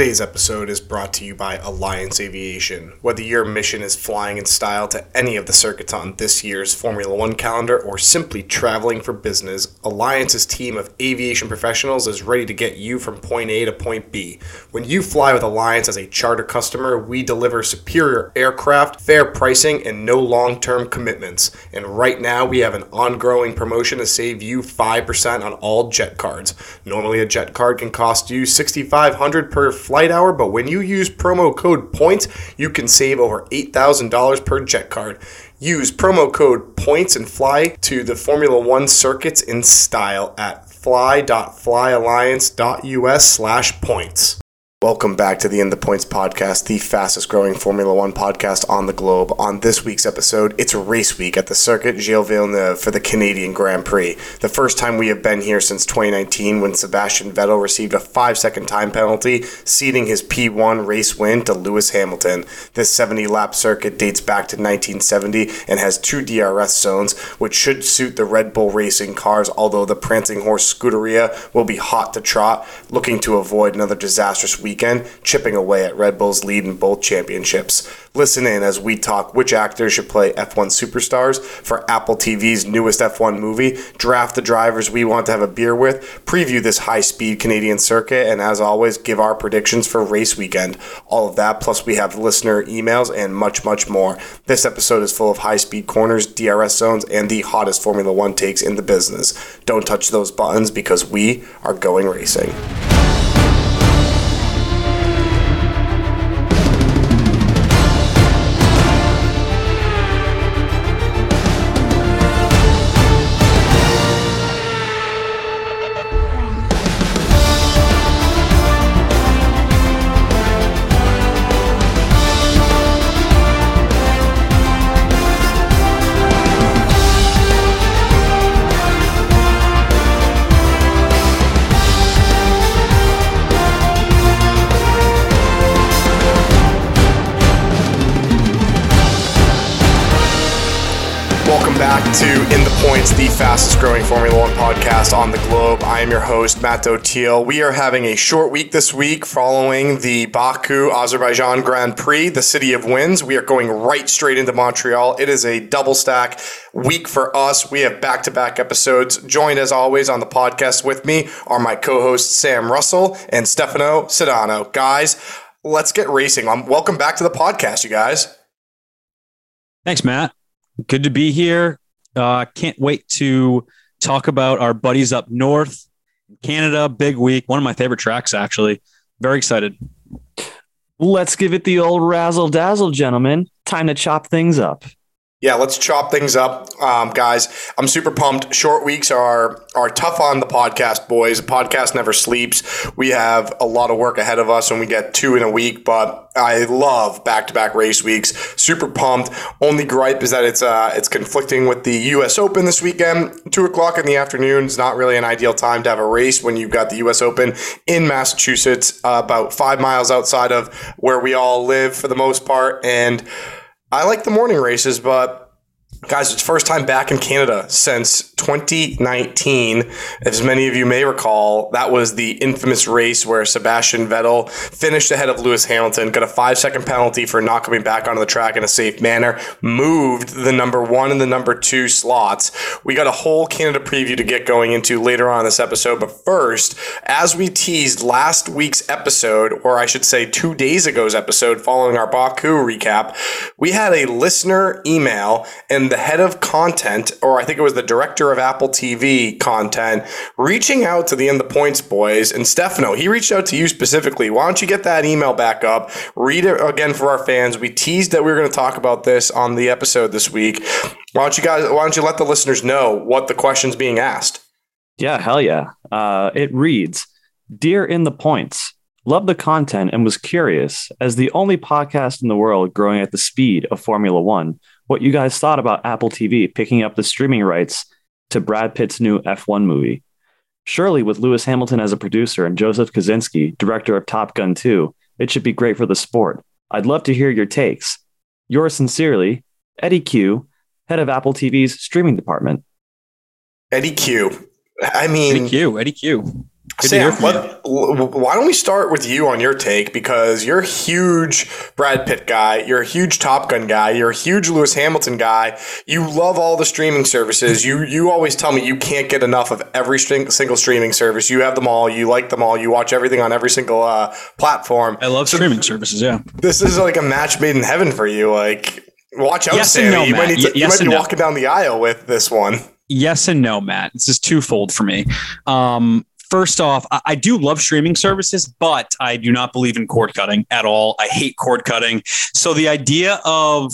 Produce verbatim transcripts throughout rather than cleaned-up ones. Today's episode is brought to you by Alliance Aviation. Whether your mission is flying in style to any of the circuits on this year's Formula One calendar or simply traveling for business, Alliance's team of aviation professionals is ready to get you from point A to point B. When you fly with Alliance as a charter customer, we deliver superior aircraft, fair pricing, and no long-term commitments. And right now, we have an ongoing promotion to save you five percent on all jet cards. Normally, a jet card can cost you six thousand five hundred dollars per flight hour, but when you use promo code POINTS, you can save over eight thousand dollars per jet card. Use promo code POINTS and fly to the Formula One circuits in style at fly.flyalliance.us slash points. Welcome back to the In The Points podcast, the fastest growing Formula One podcast on the globe. On this week's episode, it's race week at the circuit Gilles Villeneuve for the Canadian Grand Prix. The first time we have been here since twenty nineteen when Sebastian Vettel received a five second time penalty, ceding his P one race win to Lewis Hamilton. This seventy lap circuit dates back to nineteen seventy and has two D R S zones, which should suit the Red Bull racing cars, although the Prancing Horse Scuderia will be hot to trot, looking to avoid another disastrous week. Weekend, chipping away at Red Bull's lead in both championships. Listen in as we talk which actors should play F one superstars for Apple T V's newest F one movie, draft the drivers we want to have a beer with, preview this high-speed Canadian circuit, and as always, give our predictions for race weekend. All of that, plus we have listener emails and much, much more. This episode is full of high-speed corners, D R S zones, and the hottest Formula One takes in the business. Don't touch those buttons because we are going racing. It's the fastest growing Formula One podcast on the globe. I am your host, Matt O'Teal. We are having a short week this week following the Baku, Azerbaijan Grand Prix, the City of Winds. We are going right straight into Montreal. It is a double stack week for us. We have back-to-back episodes. Joined, as always, on the podcast with me are my co-hosts, Sam Russell and Stefano Sedano. Guys, let's get racing. Welcome back to the podcast, you guys. Thanks, Matt. Good to be here. Uh, can't wait to talk about our buddies up north, Canada. Big week. One of my favorite tracks, actually. Very excited. Let's give it the old razzle dazzle, gentlemen. Time to chop things up. Yeah, let's chop things up, um, guys. I'm super pumped. Short weeks are are tough on the podcast, boys. The podcast never sleeps. We have a lot of work ahead of us, and we get two in a week. But I love back-to-back race weeks. Super pumped. Only gripe is that it's uh it's conflicting with the U S Open this weekend. Two o'clock in the afternoon is not really an ideal time to have a race when you've got the U S Open in Massachusetts, uh, about five miles outside of where we all live for the most part, and I like the morning races, but guys, it's first time back in Canada since twenty nineteen. As many of you may recall, that was the infamous race where Sebastian Vettel finished ahead of Lewis Hamilton, got a five second penalty for not coming back onto the track in a safe manner, moved the number one and the number two slots. We got a whole Canada preview to get going into later on in this episode, but first, as we teased last week's episode, or I should say two days ago's episode following our Baku recap, we had a listener email, and the head of content, or I think it was the director of Apple T V content, reaching out to the In The Points boys. And Stefano, he reached out to you specifically. Why don't you get that email back up, read it again for our fans. We teased that we were going to talk about this on the episode this week. Why don't you guys, why don't you let the listeners know what the question's being asked? Yeah, hell yeah. Uh, it reads, Dear In The Points, love the content and was curious, as the only podcast in the world growing at the speed of Formula One, what you guys thought about Apple T V picking up the streaming rights to Brad Pitt's new F one movie. Surely with Lewis Hamilton as a producer and Joseph Kosinski, director of Top Gun two, it should be great for the sport. I'd love to hear your takes. Yours sincerely, Eddie Q, head of Apple T V's streaming department. Eddie Q. I mean... Eddie Q, Eddie Q. Good Sam, let, why don't we start with you on your take, because you're a huge Brad Pitt guy, you're a huge Top Gun guy, you're a huge Lewis Hamilton guy, you love all the streaming services, you you always tell me you can't get enough of every string, single streaming service, you have them all, you like them all, you watch everything on every single uh, platform. I love so streaming services, yeah. This is like a match made in heaven for you, like, watch out, yes Sammy, no, you might, need to, y- yes you might be no. walking down the aisle with this one. Yes and no, Matt. This is twofold for me. Um, First off, I do love streaming services, but I do not believe in cord cutting at all. I hate cord cutting. So the idea of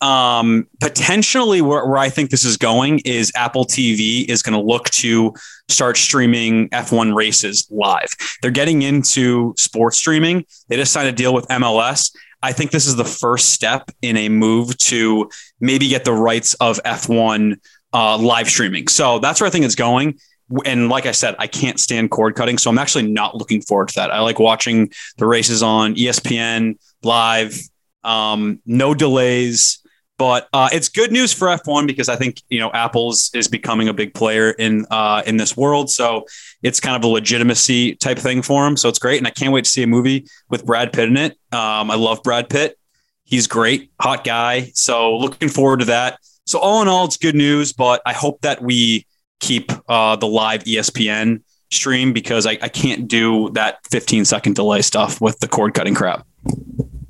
um, potentially where, where I think this is going is Apple T V is going to look to start streaming F one races live. They're getting into sports streaming. They just signed a deal with M L S. I think this is the first step in a move to maybe get the rights of F one uh, live streaming. So that's where I think it's going. And like I said, I can't stand cord cutting, so I'm actually not looking forward to that. I like watching the races on E S P N live, um, no delays. But uh, it's good news for F one because I think, you know, Apple's is becoming a big player in uh, in this world. So it's kind of a legitimacy type thing for him. So it's great. And I can't wait to see a movie with Brad Pitt in it. Um, I love Brad Pitt. He's great, hot guy. So looking forward to that. So all in all, it's good news, but I hope that we keep uh, the live E S P N stream, because I, I can't do that fifteen second delay stuff with the cord cutting crap.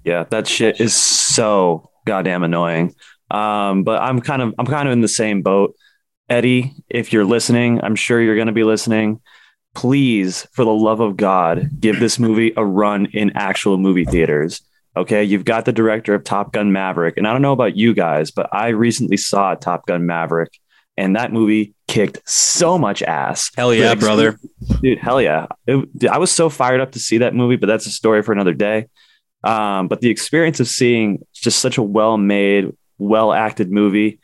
Yeah, that shit is so goddamn annoying. Um, but I'm kind of I'm kind of in the same boat. Eddie, if you're listening, I'm sure you're going to be listening. Please, for the love of God, give this movie a run in actual movie theaters. Okay, you've got the director of Top Gun Maverick. And I don't know about you guys, but I recently saw Top Gun Maverick, and that movie kicked so much ass. Hell yeah, like, brother. Dude, hell yeah. It, dude, I was so fired up to see that movie, but that's a story for another day. Um, but the experience of seeing just such a well-made, well-acted movie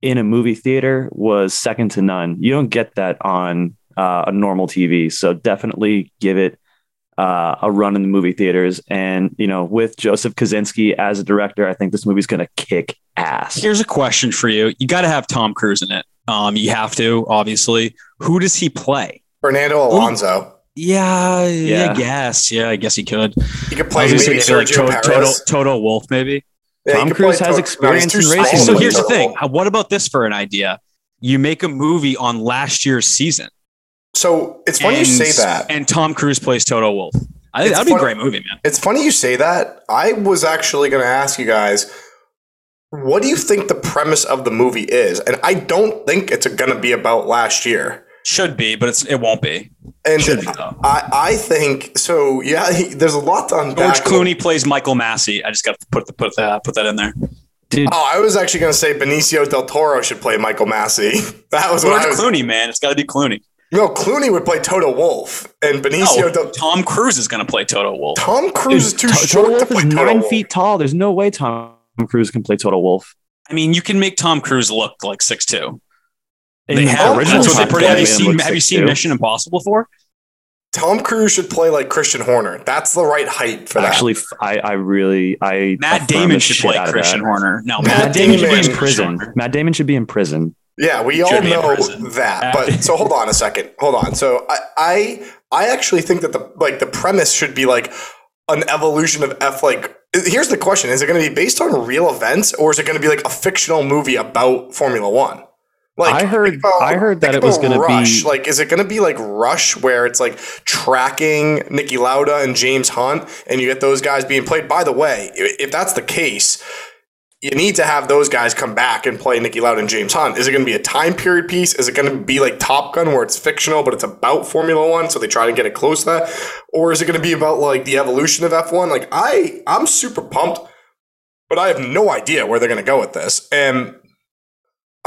in a movie theater was second to none. You don't get that on uh, a normal T V. So definitely give it uh, a run in the movie theaters. And, you know, with Joseph Kosinski as a director, I think this movie's going to kick ass. Here's a question for you. You got to have Tom Cruise in it. Um, you have to, obviously. Who does he play? Fernando Alonso. Yeah, yeah, I guess. Yeah, I guess he could. He could play maybe like to- Toto, Toto Wolff, maybe. Yeah, Tom Cruise has to- experience in racing. So here's the thing. What about this for an idea? You make a movie on last year's season. So it's funny and, you say that. And Tom Cruise plays Toto Wolff. I think that'd be a great movie, man. It's funny you say that. I was actually going to ask you guys, what do you think the premise of the movie is? And I don't think it's going to be about last year. Should be, but it's, it won't be. And Should be, though. I, I think so. Yeah, he, there's a lot to unpack. George Clooney with. plays Michael Massey. I just got to put the, put that put that in there. Dude. Oh, I was actually going to say Benicio del Toro should play Michael Massey. That was George what I was, Clooney, man. It's got to be Clooney. No, Clooney would play Toto Wolff, and Benicio. No, Del- Tom Cruise is going to play Toto Wolff. Tom Cruise Dude, is too Toto short Wolf to play is Toto nine Wolf. feet tall. There's no way Tom Cruise can play Toto Wolff. I mean, you can make Tom Cruise look like six two. They In have. The that's what they pretty, have you seen, have you seen Mission Impossible four? Tom Cruise should play like Christian Horner. That's the right height for that. Actually, I, I really... I Matt Damon should play Christian Horner. No, Matt, Matt Damon, Damon should be in prison. prison. Matt Damon should be in prison. Yeah, we all know that. But so hold on a second. Hold on. So I, I, I actually think that the like the premise should be like an evolution of F like... Here's the question. Is it going to be based on real events, or is it going to be like a fictional movie about Formula One? Like I heard, about, I heard that it was going to be like, is it going to be like Rush, where it's like tracking Niki Lauda and James Hunt, and you get those guys being played? By the way, if that's the case, you need to have those guys come back and play Niki Lauda and James Hunt. Is it going to be a time period piece? Is it going to be like Top Gun, where it's fictional, but it's about Formula One, so they try to get it close to that? Or is it going to be about like the evolution of F one? Like I, I'm super pumped, but I have no idea where they're going to go with this. And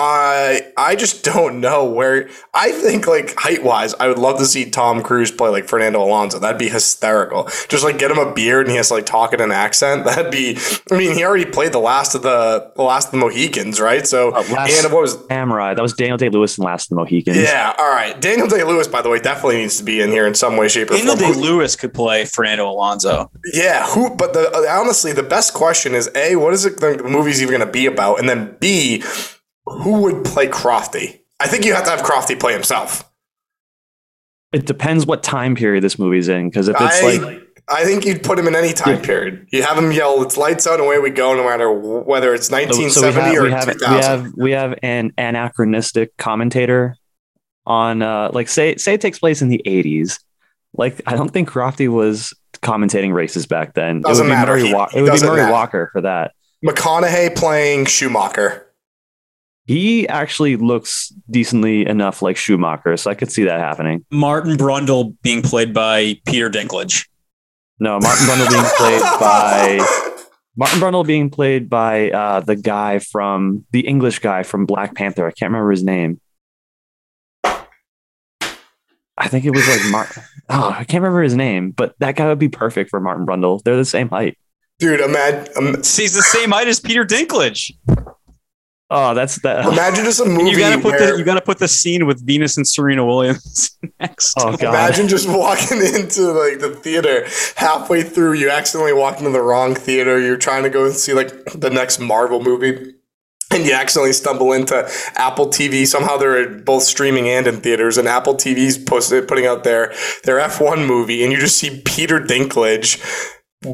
I I just don't know where. I think like height wise, I would love to see Tom Cruise play like Fernando Alonso. That'd be hysterical. Just like get him a beard and he has to like talk in an accent. That'd be. I mean, he already played the last of the, the last of the Mohicans, right? So uh, last and what was Samurai? That was Daniel Day-Lewis in Last of the Mohicans. Yeah, all right. Daniel Day-Lewis, by the way, definitely needs to be in here in some way, shape, or form. Daniel Day-Lewis could play Fernando Alonso. Yeah, who? But the honestly, the best question is A, what is it the movie's even going to be about, and then B, who would play Crofty? I think you have to have Crofty play himself. It depends what time period this movie's in, because if it's I, like, I think you'd put him in any time yeah. period. You have him yell, "It's lights out, away we go," no matter whether it's nineteen seventy so, so we have, or two thousand. We have, we have an anachronistic commentator on, uh, like, say say it takes place in the eighties. Like, I don't think Crofty was commentating races back then. Doesn't it would be matter. Murray he, Wa- it would be Murray matter. Walker for that. McConaughey playing Schumacher. He actually looks decently enough like Schumacher, so I could see that happening. Martin Brundle being played by Peter Dinklage. No, Martin Brundle being played by Martin Brundle being played by uh, the guy from the English guy from Black Panther. I can't remember his name. I think it was like Martin. Oh, I can't remember his name, but that guy would be perfect for Martin Brundle. They're the same height. Dude, imagine he's the same height as Peter Dinklage. Oh, that's that. Imagine just a movie. You gotta put where, the you gotta put the scene with Venus and Serena Williams next. Oh, God. Imagine just walking into like the theater halfway through, you accidentally walk into the wrong theater. You're trying to go and see like the next Marvel movie, and you accidentally stumble into Apple T V. Somehow they're both streaming and in theaters, and Apple T V's posted putting out their their F one movie, and you just see Peter Dinklage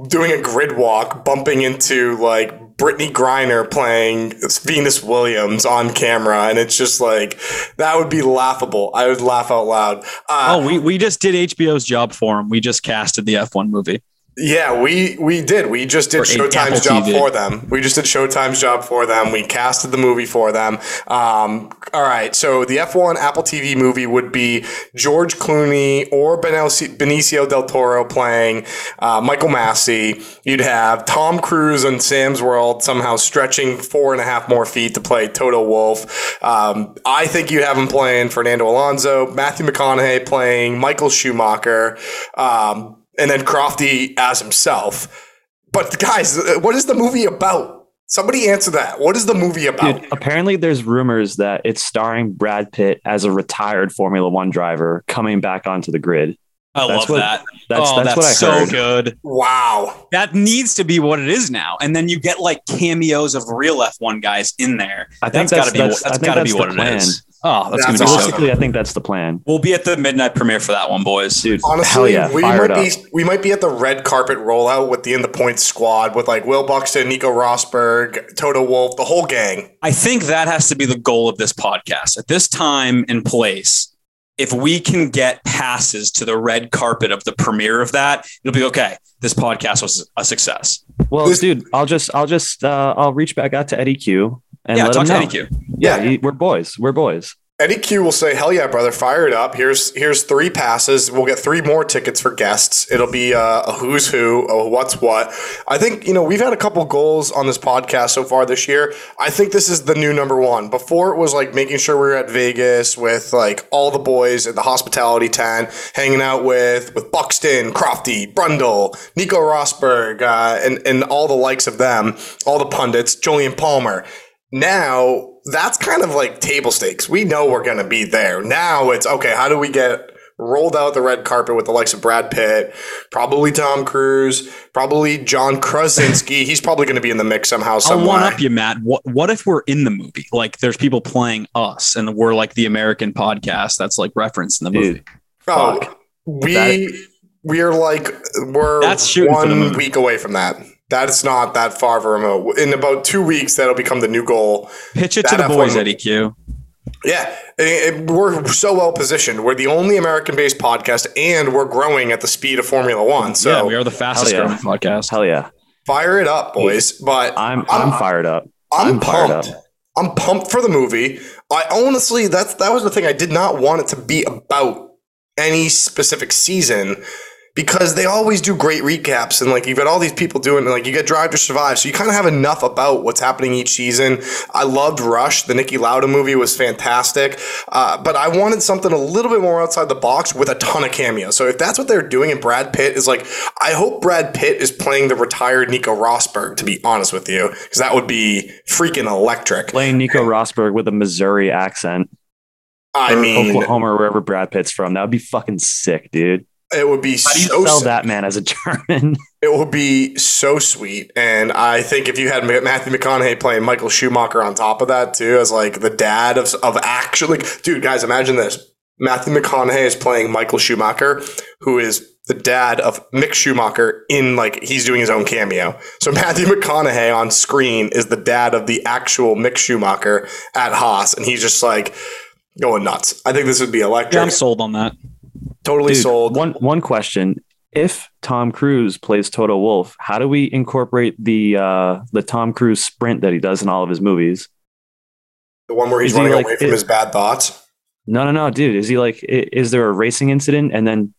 doing a grid walk, bumping into like Brittany Griner playing Venus Williams on camera, and it's just like, that would be laughable. I would laugh out loud. Uh, oh, we, we just did H B O's job for him. We just casted the F one movie. Yeah, we, we did. We just did or Showtime's job for them. We just did Showtime's job for them. We casted the movie for them. Um, all right, so the F one Apple T V movie would be George Clooney or Benicio del Toro playing uh, Michael Massey. You'd have Tom Cruise and Sam's World somehow stretching four and a half more feet to play Toto Wolff. Um, I think you'd have him playing Fernando Alonso, Matthew McConaughey playing Michael Schumacher, um, and then Crofty as himself. But guys, what is the movie about? Somebody answer that. What is the movie about? Dude, apparently there's rumors that it's starring Brad Pitt as a retired Formula One driver coming back onto the grid. I that's love what, that. That's, oh, that's, that's what I so heard. Good. Wow. That needs to be what it is now. And then you get like cameos of real F one guys in there. I think that's, that's, gotta that's, be, that's, I think gotta that's be what plan. It is. Oh, that's, that's gonna be basically. Awesome. I think that's the plan. We'll be at the midnight premiere for that one, boys. Dude, honestly, yeah, we might up. be we might be at the red carpet rollout with the In The Points squad with like Will Buxton, Nico Rosberg, Toto Wolff, the whole gang. I think that has to be the goal of this podcast at this time and place. If we can get passes to the red carpet of the premiere of that, it'll be okay. This podcast was a success. Well, this- dude, I'll just I'll just uh, I'll reach back out to Eddie Q. And yeah, let talk to Eddie Q. Yeah, yeah, we're boys. We're boys. Eddie Q will say, "Hell yeah, brother! Fire it up! Here's here's three passes. We'll get three more tickets for guests. It'll be uh, a who's who, a what's what." I think you know we've had a couple goals on this podcast so far this year. I think this is the new number one. Before it was like making sure we were at Vegas with like all the boys at the hospitality tent, hanging out with with Buxton, Crofty, Brundle, Nico Rosberg, uh, and and all the likes of them, all the pundits, Julian Palmer. Now that's kind of like table stakes. We know we're going to be there. Now it's okay. How do we get rolled out the red carpet with the likes of Brad Pitt, probably Tom Cruise, probably John Krasinski. He's probably going to be in the mix somehow. Somewhere. I'll one up you, Matt. What, what if we're in the movie? Like there's people playing us and we're like the American podcast. That's like referenced in the movie. Dude, oh, fuck. we, we're like, we're that's one week away from that. That's not that far of a remote. In about two weeks, that'll become the new goal. Pitch it that to the F one boys, Eddie Q. Yeah, it, it, we're so well positioned. We're the only American-based podcast, and we're growing at the speed of Formula One. So yeah, we are the fastest yeah. growing podcast. Hell yeah! Fire it up, boys! But I'm I'm, I'm fired up. I'm, I'm fired pumped. Up. I'm pumped for the movie. I honestly, that's that was the thing. I did not want it to be about any specific season. Because they always do great recaps and like you've got all these people doing and like you get Drive to Survive. So you kind of have enough about what's happening each season. I loved Rush. The Niki Lauda movie was fantastic. Uh, but I wanted something a little bit more outside the box with a ton of cameos. So if that's what they're doing and Brad Pitt is like, I hope Brad Pitt is playing the retired Nico Rosberg, to be honest with you, because that would be freaking electric. Playing Nico Rosberg with a Missouri accent. I mean, Oklahoma or wherever Brad Pitt's from. That would be fucking sick, dude. It would be so sweet. How do you sell that man as a German? It would be so sweet. And I think if you had Matthew McConaughey playing Michael Schumacher on top of that, too, as like the dad of, of actually, dude, guys, imagine this. Matthew McConaughey is playing Michael Schumacher, who is the dad of Mick Schumacher in, like, he's doing his own cameo. So Matthew McConaughey on screen is the dad of the actual Mick Schumacher at Haas, and he's just, like, going nuts. I think this would be electric. Yeah, I'm sold on that. Totally Dude, sold. One one question. If Tom Cruise plays Toto Wolff, how do we incorporate the uh, the Tom Cruise sprint that he does in all of his movies? The one where he's is running he like, away from it, his bad thoughts? No, no, no, dude. Is he like, is there a racing incident and then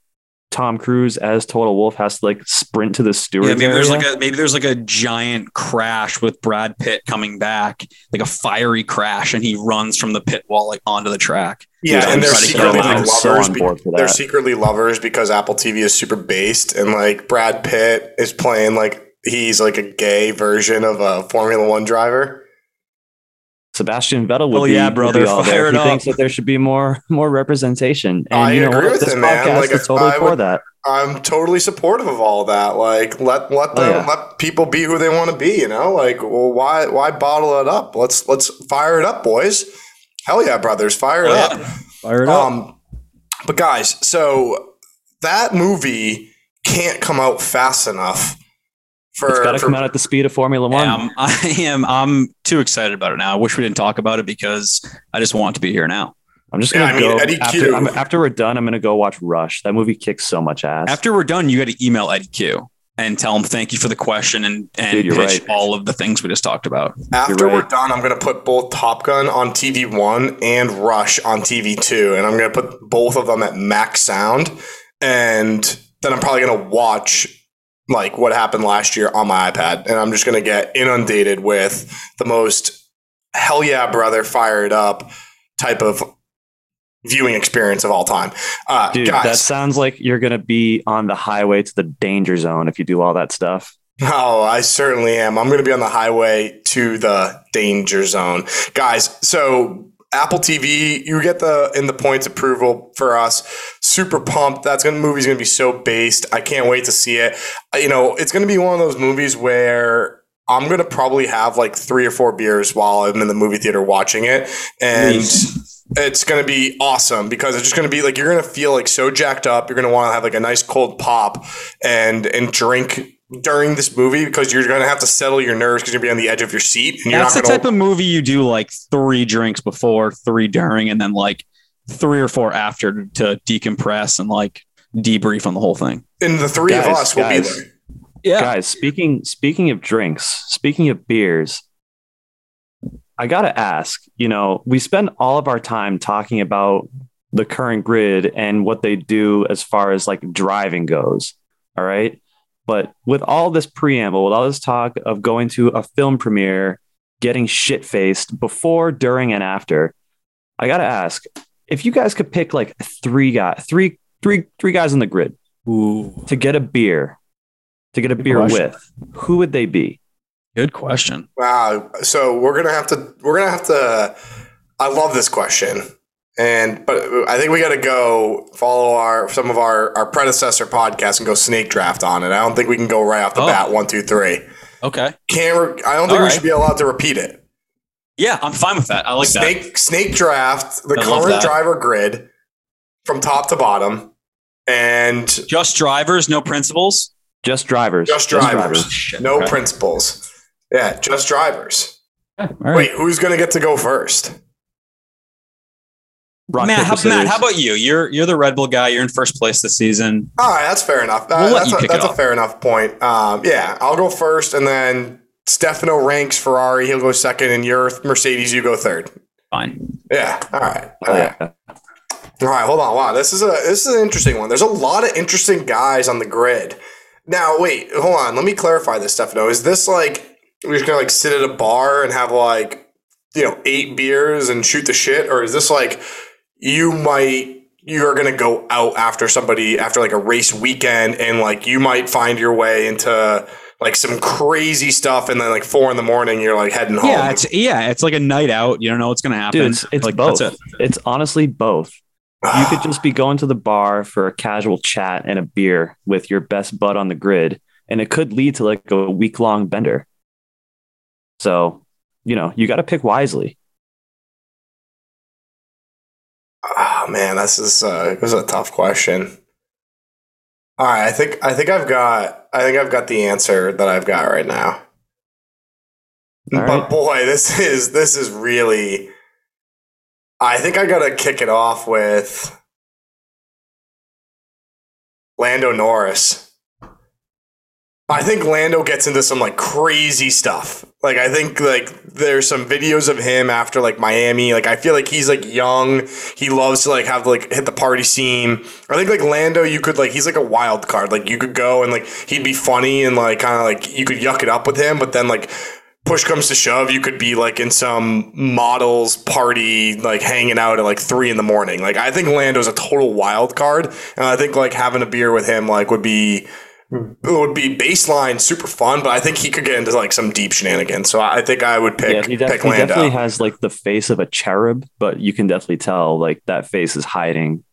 Tom Cruise as Toto Wolff has to like sprint to the stewards? Yeah, maybe there's like a, maybe there's like a giant crash with Brad Pitt coming back, like a fiery crash, and he runs from the pit wall like onto the track. Yeah, dude, and they're secretly like lovers. So be- they're secretly lovers because Apple T V is super based, and like Brad Pitt is playing like he's like a gay version of a Formula One driver. Sebastian Vettel would oh, be yeah, brother. Fire it he up. Thinks that there should be more more representation. And, I you know, agree with him, man. Like, is totally I would, for that. I'm totally supportive of all that. Like, let let them, oh, yeah. let people be who they want to be. You know, like, well, why why bottle it up? Let's let's fire it up, boys. Hell yeah, brothers, fire it yeah. up, fire it um, up. But guys, so that movie can't come out fast enough. For, it's got to come out at the speed of Formula One. Um, I am. I'm too excited about it now. I wish we didn't talk about it because I just want to be here now. I'm just going to yeah, go. I mean, after, I'm, after we're done, I'm going to go watch Rush. That movie kicks so much ass. After we're done, you got to email Eddie Q and tell him thank you for the question and, and Dude, pitch right. all of the things we just talked about. After right. we're done, I'm going to put both Top Gun on T V one and Rush on T V two. And I'm going to put both of them at max sound. And then I'm probably going to watch like what happened last year on my iPad. And I'm just going to get inundated with the most hell yeah, brother, fire it up type of viewing experience of all time. Uh, Dude, guys, that sounds like you're going to be on the highway to the danger zone if you do all that stuff. Oh, I certainly am. I'm going to be on the highway to the danger zone. Guys, so Apple T V, you get the In The Points approval for us. Super pumped. That's gonna movie's gonna be so based. I can't wait to see it. You know, it's gonna be one of those movies where I'm gonna probably have like three or four beers while I'm in the movie theater watching it, and nice. It's gonna be awesome because it's just gonna be like you're gonna feel like so jacked up. You're gonna want to have like a nice cold pop and and drink during this movie because you're going to have to settle your nerves because you're going to be on the edge of your seat. And you're That's not the gonna... type of movie you do like three drinks before, three during, and then like three or four after to decompress and like debrief on the whole thing. And the three guys, of us will guys, be there. Yeah. Guys, speaking, speaking of drinks, speaking of beers, I got to ask, you know, we spend all of our time talking about the current grid and what they do as far as like driving goes. All right. But with all this preamble, with all this talk of going to a film premiere, getting shit-faced before, during, and after, I got to ask, if you guys could pick like three guys, three, three, three guys on the grid Ooh. to get a beer, to get a Good beer question. with, who would they be? Good question. Wow. So we're going to have to, we're going to have to, I love this question. And but I think we got to go follow our some of our, our predecessor podcasts and go snake draft on it. I don't think we can go right off the oh. bat one, two, three. Okay. Can't re- I don't think All we right. should be allowed to repeat it. Yeah, I'm fine with that. I like snake, that. Snake draft, the I current driver grid from top to bottom. And just drivers, no principles? Just drivers. Just drivers. Just drivers. No okay. principles. Yeah, just drivers. Yeah, all right. Wait, who's going to get to go first? Rock, Matt, how, Matt, how about you? You're you're the Red Bull guy. You're in first place this season. All right, that's fair enough. We'll uh, let that's you a, pick that's it a fair enough point. Um, yeah, I'll go first, and then Stefano ranks Ferrari. He'll go second, and your Mercedes, you go third. Fine. Yeah. All right. All right. Oh, yeah. All right. Hold on. Wow, this is a this is an interesting one. There's a lot of interesting guys on the grid. Now, wait. Hold on. Let me clarify this, Stefano. Is this like we're just gonna like sit at a bar and have like you know eight beers and shoot the shit, or is this like you might, you're going to go out after somebody, after like a race weekend, and like you might find your way into like some crazy stuff. And then like four in the morning, you're like heading home. Yeah, it's, yeah, it's like a night out. You don't know what's going to happen. Dude, it's it's like, both. That's it. It's honestly both. You could just be going to the bar for a casual chat and a beer with your best bud on the grid. And it could lead to like a week long bender. So, you know, you got to pick wisely. Oh man, this is uh, this is a tough question. All right, I think I think I've got I think I've got the answer that I've got right now. All right. But boy, this is this is really. I think I gotta kick it off with Lando Norris. I think Lando gets into some like crazy stuff. Like I think like there's some videos of him after like Miami. Like I feel like he's like young. He loves to like have like hit the party scene. I think like Lando, you could like he's like a wild card. Like you could go and like he'd be funny and like kind of like you could yuck it up with him. But then like push comes to shove, you could be like in some model's party, like hanging out at like three in the morning. Like I think Lando's a total wild card, and I think like having a beer with him like would be. It would be baseline super fun, but I think he could get into like some deep shenanigans. So I think I would pick. Yeah, he, def- pick he Lando. Definitely has like the face of a cherub, but you can definitely tell like that face is hiding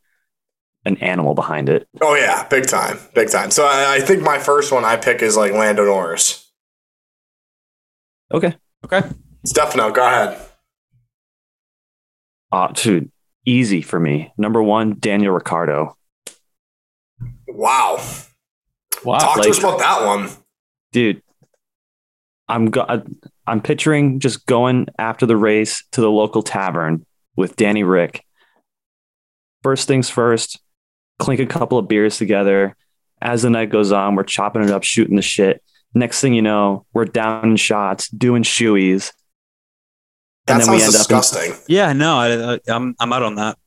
an animal behind it. Oh yeah, big time, big time. So I, I think my first one I pick is like Lando Norris. Okay, okay. Stefano, go ahead. Ah, uh, dude, easy for me. Number one, Daniel Ricciardo. Wow. Wow, Talk like, to us about that one, dude. I'm go- I'm picturing just going after the race to the local tavern with Danny Rick. First things first, clink a couple of beers together. As the night goes on, we're chopping it up, shooting the shit. Next thing you know, we're down in shots, doing shoeies. That and sounds then we end disgusting. Up in- yeah, no, I, I, I'm I'm out on that.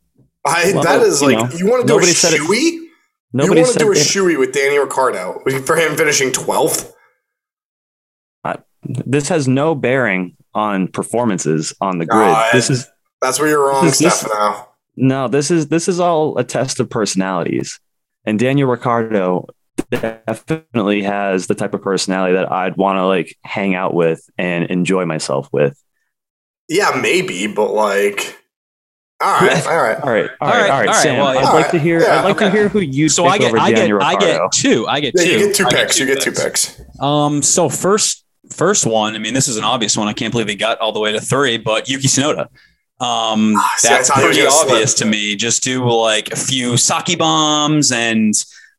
I well, that is you like know, you want to do a shoey. Nobody you want to do a shoey with Danny Ricciardo for him finishing twelfth? Uh, this has no bearing on performances on the grid. Uh, this is that's where you're wrong, Stefano. No, this is this is all a test of personalities, and Daniel Ricciardo definitely has the type of personality that I'd want to like hang out with and enjoy myself with. Yeah, maybe, but like. All right, all right, all right, all right, all right, all right. Sam, well, I'd all like right. to hear. Yeah, I'd like okay. to hear who you. So pick I get, over I get, Daniel I get two. I get yeah, two. You get two I picks. Get two you picks. get two picks. Um. So first, first one. I mean, this is an obvious one. I can't believe he got all the way to three. But Yuki Tsunoda. Um. Ah, see, that's pretty obvious slip. to me. Just do like a few sake bombs and,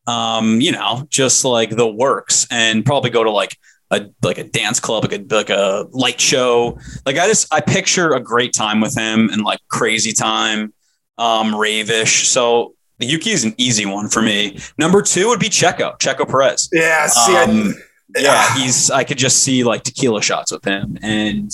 um, you know, just like the works, and probably go to like a like a dance club, like a, like a light show. Like I just, I picture a great time with him and like crazy time, um, ravish. So Yuki is an easy one for me. Number two would be Checo, Checo Perez. Yeah. See, um, I, yeah. yeah, he's, I could just see like tequila shots with him and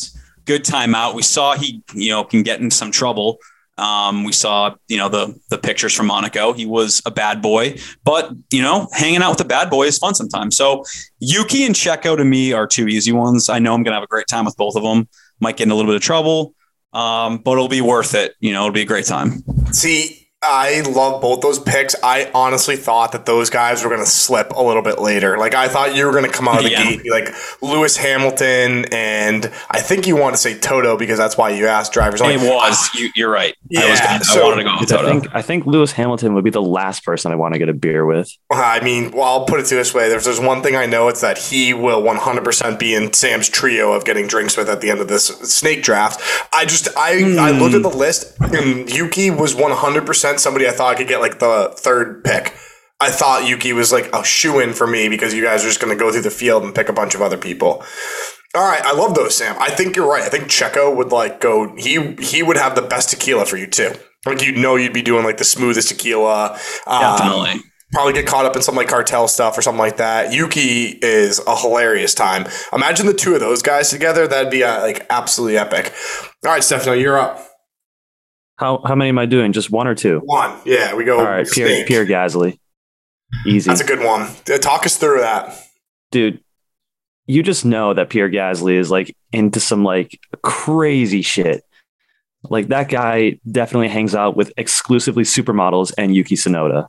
good time out. We saw he, you know, can get in some trouble. Um, we saw, you know, the, the pictures from Monaco. He was a bad boy, but you know, hanging out with a bad boy is fun sometimes. So Yuki and Checo to me are two easy ones. I know I'm going to have a great time with both of them. Might get in a little bit of trouble. Um, but it'll be worth it. You know, it'll be a great time. See, I love both those picks. I honestly thought that those guys were going to slip a little bit later. Like I thought you were going to come out of the yeah. gate like Lewis Hamilton, and I think you want to say Toto because that's why you asked drivers. It like, was. Ah. You, you're right. Yeah, I, was gonna, so, I wanted to go with Toto. I think, I think Lewis Hamilton would be the last person I want to get a beer with. I mean, well, I'll put it to this way. If there's one thing I know, it's that he will one hundred percent be in Sam's trio of getting drinks with at the end of this snake draft. I just I, mm. I looked at the list, and Yuki was one hundred percent somebody I thought I could get like the third pick. I thought Yuki was like a shoo-in for me because you guys are just going to go through the field and pick a bunch of other people. All right, I love those, Sam. I think you're right. I think Checo would like go. He he would have the best tequila for you too. Like you know, you'd be doing like the smoothest tequila. Um, Definitely. Probably get caught up in some like cartel stuff or something like that. Yuki is a hilarious time. Imagine the two of those guys together. That'd be uh, like absolutely epic. All right, Stefano, you're up. How how many am I doing? Just one or two? One. Yeah, we go. All right, Pierre, Pierre Gasly. Easy. That's a good one. Talk us through that. Dude, you just know that Pierre Gasly is like into some like crazy shit. Like that guy definitely hangs out with exclusively supermodels and Yuki Tsunoda.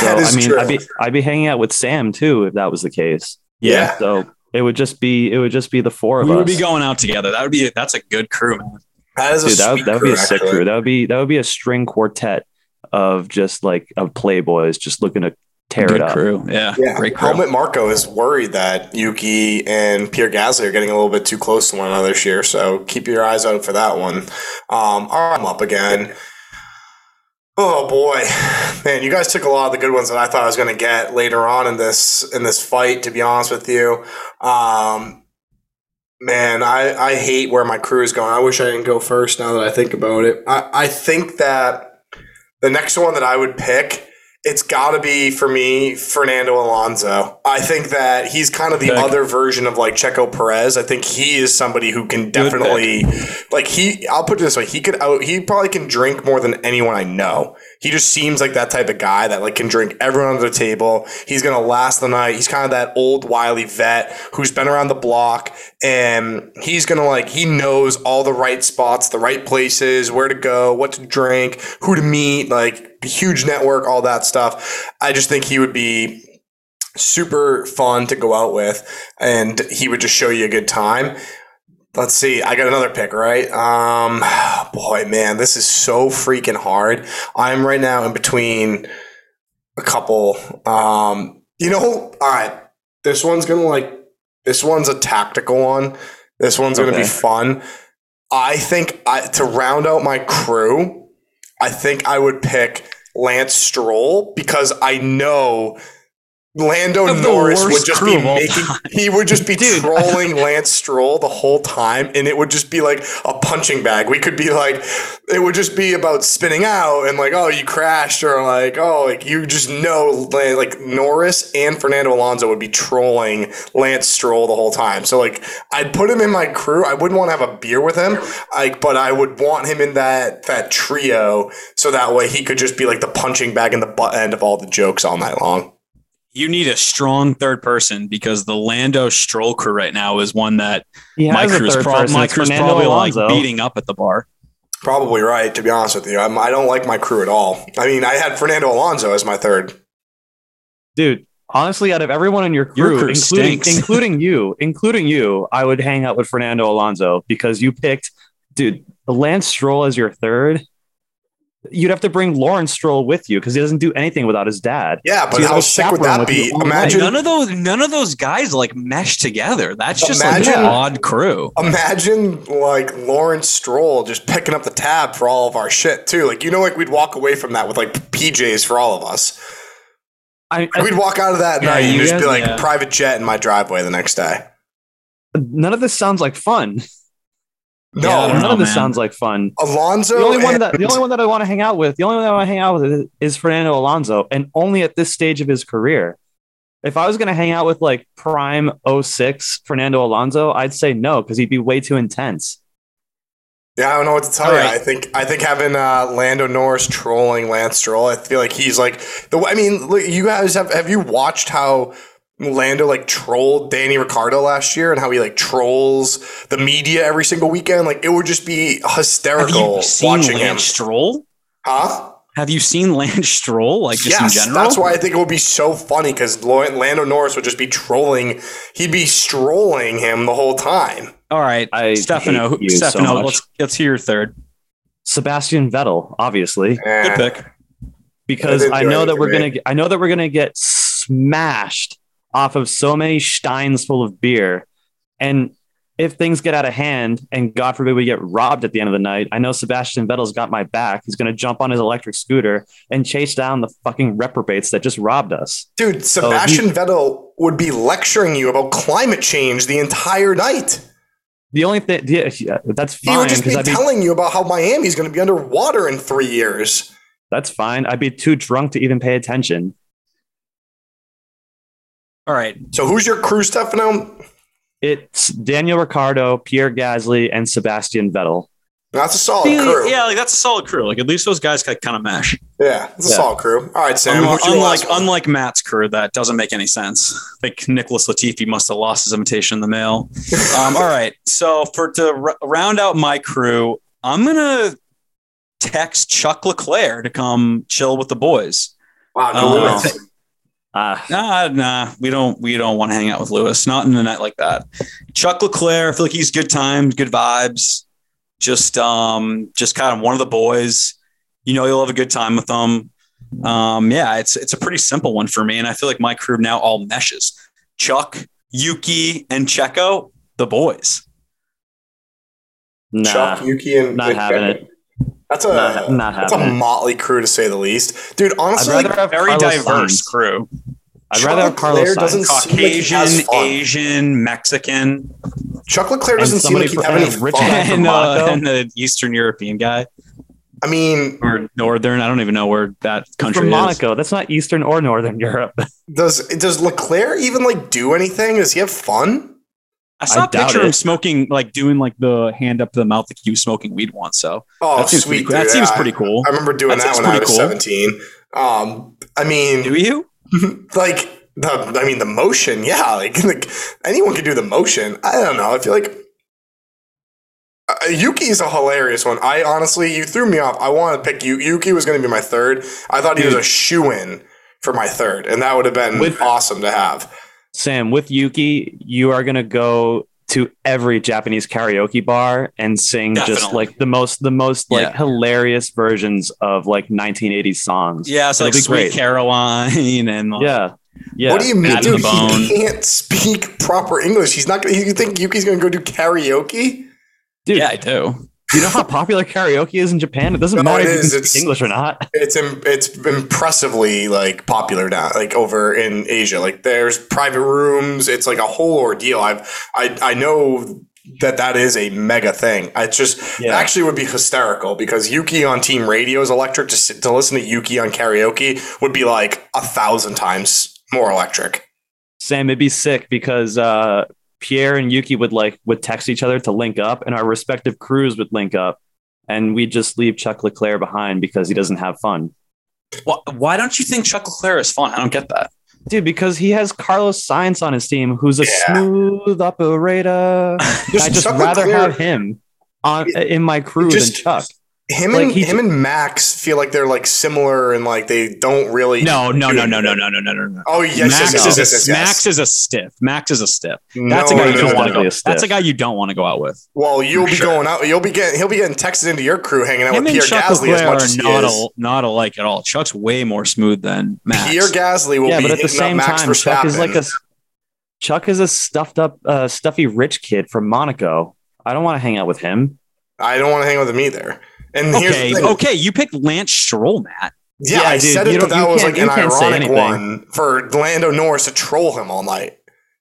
So I mean, true. I'd be I'd be hanging out with Sam too if that was the case. Yeah. yeah so it would just be it would just be the four of we us. We would be going out together. That would be that's a good crew, man. That is Dude, a that, would, that would be a actually. sick crew. That would be that would be a string quartet of just like of playboys just looking to tear Good it up. Crew. Yeah, yeah. Great crew. Helmut Marko is worried that Yuki and Pierre Gasly are getting a little bit too close to one another this year, so keep your eyes out for that one. Um, I'm up again. Oh boy, man! You guys took a lot of the good ones that I thought I was going to get later on in this in this fight. To be honest with you, um, man, I, I hate where my crew is going. I wish I didn't go first. Now that I think about it, I, I think that the next one that I would pick, it's got to be for me Fernando Alonso. I think that he's kind of the pick. Other version of like Checo Perez. I think he is somebody who can definitely like he. I'll put it this way: he could out. He probably can drink more than anyone I know. He just seems like that type of guy that like can drink everyone under the table. He's gonna last the night. He's kind of that old wily vet who's been around the block, and he's gonna like he knows all the right spots, the right places, where to go, what to drink, who to meet, like. Huge network, all that stuff. I just think he would be super fun to go out with, and he would just show you a good time. Let's see. I got another pick, right? Um, boy, man, this is so freaking hard. I'm right now in between a couple. Um, you know, all right. This one's gonna like. This one's a tactical one. This one's okay. gonna be fun. I think I to round out my crew. I think I would pick Lance Stroll because I know Lando Norris would just be making – he would just be trolling Lance Stroll the whole time, and it would just be like a punching bag. We could be like – it would just be about spinning out and like, oh, you crashed or like, oh, like you just know like Norris and Fernando Alonso would be trolling Lance Stroll the whole time. So like I'd put him in my crew. I wouldn't want to have a beer with him, like, but I would want him in that that trio so that way he could just be like the punching bag in the butt end of all the jokes all night long. You need a strong third person because the Lando Stroll crew right now is one that my crew's probably like beating up at the bar. Probably right, to be honest with you. I'm, I don't like my crew at all. I mean, I had Fernando Alonso as my third. Dude, honestly, out of everyone in your crew, your crew including, including you, including you, I would hang out with Fernando Alonso because you picked, dude, Lance Stroll as your third. You'd have to bring Lawrence Stroll with you because he doesn't do anything without his dad. Yeah, but so how sick would that be? Imagine none of those none of those guys like mesh together. That's just imagine, like an odd crew. Imagine like Lawrence Stroll just picking up the tab for all of our shit too. Like you know, like we'd walk away from that with like P Js for all of us. I, I we'd walk out of that yeah, night and just guys, be like yeah. private jet in my driveway the next day. None of this sounds like fun. No, yeah, none know, of this man. sounds like fun. Alonso, the only one that the only one that I want to hang out with, the only one that I want to hang out with is Fernando Alonso, and only at this stage of his career. If I was going to hang out with like prime oh six Fernando Alonso, I'd say no because he'd be way too intense. Yeah, I don't know what to tell All you. Right. I think I think having uh, Lando Norris trolling Lance Stroll, I feel like he's like the. I mean, look, you guys have have you watched how? Lando like trolled Danny Ricciardo last year and how he like trolls the media every single weekend. Like it would just be hysterical. Have you seen watching Lance him Stroll? Huh? Have you seen Lance Stroll? Like just yes, in general? That's why I think it would be so funny because Lando Norris would just be trolling. He'd be strolling him the whole time. All right. I Stefano, Stefano, so let's, let's hear your third. Sebastian Vettel, obviously. Eh. Good pick. Because I know that we're going to, I know that we're going to get smashed off of so many steins full of beer. And if things get out of hand and God forbid we get robbed at the end of the night, I know Sebastian Vettel's got my back. He's going to jump on his electric scooter and chase down the fucking reprobates that just robbed us. Dude, Sebastian so he, Vettel would be lecturing you about climate change the entire night. The only thing yeah, yeah, that's fine. He would just be I'd telling be, you about how Miami's going to be underwater in three years. That's fine. I'd be too drunk to even pay attention. All right. So who's your crew, Stefano? It's Daniel Ricciardo, Pierre Gasly, and Sebastian Vettel. That's a solid yeah, crew. Yeah, like that's a solid crew. Like at least those guys kind of mesh. Yeah, it's yeah. a solid crew. All right, Sam. Um, unlike unlike Matt's crew, that doesn't make any sense. I think Nicholas Latifi must have lost his invitation in the mail. um, all right. So for to r- round out my crew, I'm gonna text Chuck Leclerc to come chill with the boys. Wow. No um, way. Uh, nah, nah, we don't, we don't want to hang out with Lewis. Not in a night like that. Chuck Leclerc, I feel like he's good times, good vibes. Just, um, just kind of one of the boys. You know, you'll have a good time with them. Um, yeah, it's it's a pretty simple one for me, and I feel like my crew now all meshes. Chuck, Yuki, and Checo, the boys. Nah, Chuck, Yuki, and not having Checo. It. That's a not, not that's a motley crew, to say the least. Dude, honestly, like, a very Carlos diverse Sainz. crew. I'd rather have Carlos Sainz. Doesn't Caucasian, like he fun. Asian, Mexican. Chuck Leclerc doesn't seem like he's having any fun. Uh, and the Eastern European guy. I mean, or northern. I don't even know where that country from is. Monaco. That's not Eastern or Northern Europe. Does Does Leclerc even like do anything? Does he have fun? I saw I a picture of him smoking, like doing like the hand up to the mouth like you smoking weed once. So oh, that seems, sweet, pretty, cool. That seems I, pretty cool. I remember doing that, that when I was cool. seventeen. Um, I mean, do you? Like the, I mean, the motion, yeah. Like, like anyone could do the motion. I don't know. I feel like uh, Yuki is a hilarious one. I honestly, you threw me off. I wanted to pick you. Yuki was going to be my third. I thought Dude. he was a shoo-in for my third, and that would have been with, awesome to have. Sam, with Yuki, you are going to go to every Japanese karaoke bar and sing Definitely. just like the most, the most like yeah. hilarious versions of like nineteen eighties songs. Yeah, so It'll like Sweet great. Caroline and like, yeah, yeah. What do you mean, Bat dude? He bone. can't speak proper English. He's not. You think Yuki's going to go do karaoke? Dude, yeah, I do. You know how popular karaoke is in Japan? It doesn't no, matter it if is. you can speak it's, English or not. It's Im- it's impressively like popular now, like over in Asia. Like there's private rooms. It's like a whole ordeal. I've I I know that that is a mega thing. I just yeah. actually would be hysterical because Yuki on team radio is electric. To sit, to listen to Yuki on karaoke would be like a thousand times more electric. Sam, it'd be sick because. Uh, Pierre and Yuki would like would text each other to link up, and our respective crews would link up, and we just leave Chuck Leclerc behind because he doesn't have fun. Well, why don't you think Chuck Leclerc is fun? I don't get that, dude. Because he has Carlos Sainz on his team, who's a yeah. smooth operator. Just I just Chuck rather Leclerc, have him on in my crew just, than Chuck. Him like and him just, and Max feel like they're like similar and like they don't really. No, no, no, no, no, no, no, no, no, no. Oh yes, Max yes, is yes, a yes, yes. Max is a stiff. Max is a stiff. That's no, a guy no, you no, don't no, want to no. go. That's a guy you don't want to go out with. Well, you'll be sure. going out. You'll be getting. He'll be getting texted into your crew, hanging out him with Pierre Gasly as much as he not is. A, not alike at all. Chuck's way more smooth than Max. Pierre Gasly will yeah, be but at the same Max time, Chuck is like a Chuck is a stuffed up, uh, stuffy rich kid from Monaco. I don't want to hang out with him. I don't want to hang out with him either. And okay, okay, you picked Lance Stroll, Matt. Yeah, yeah I dude, said it, but that was like an ironic one for Lando Norris to troll him all night.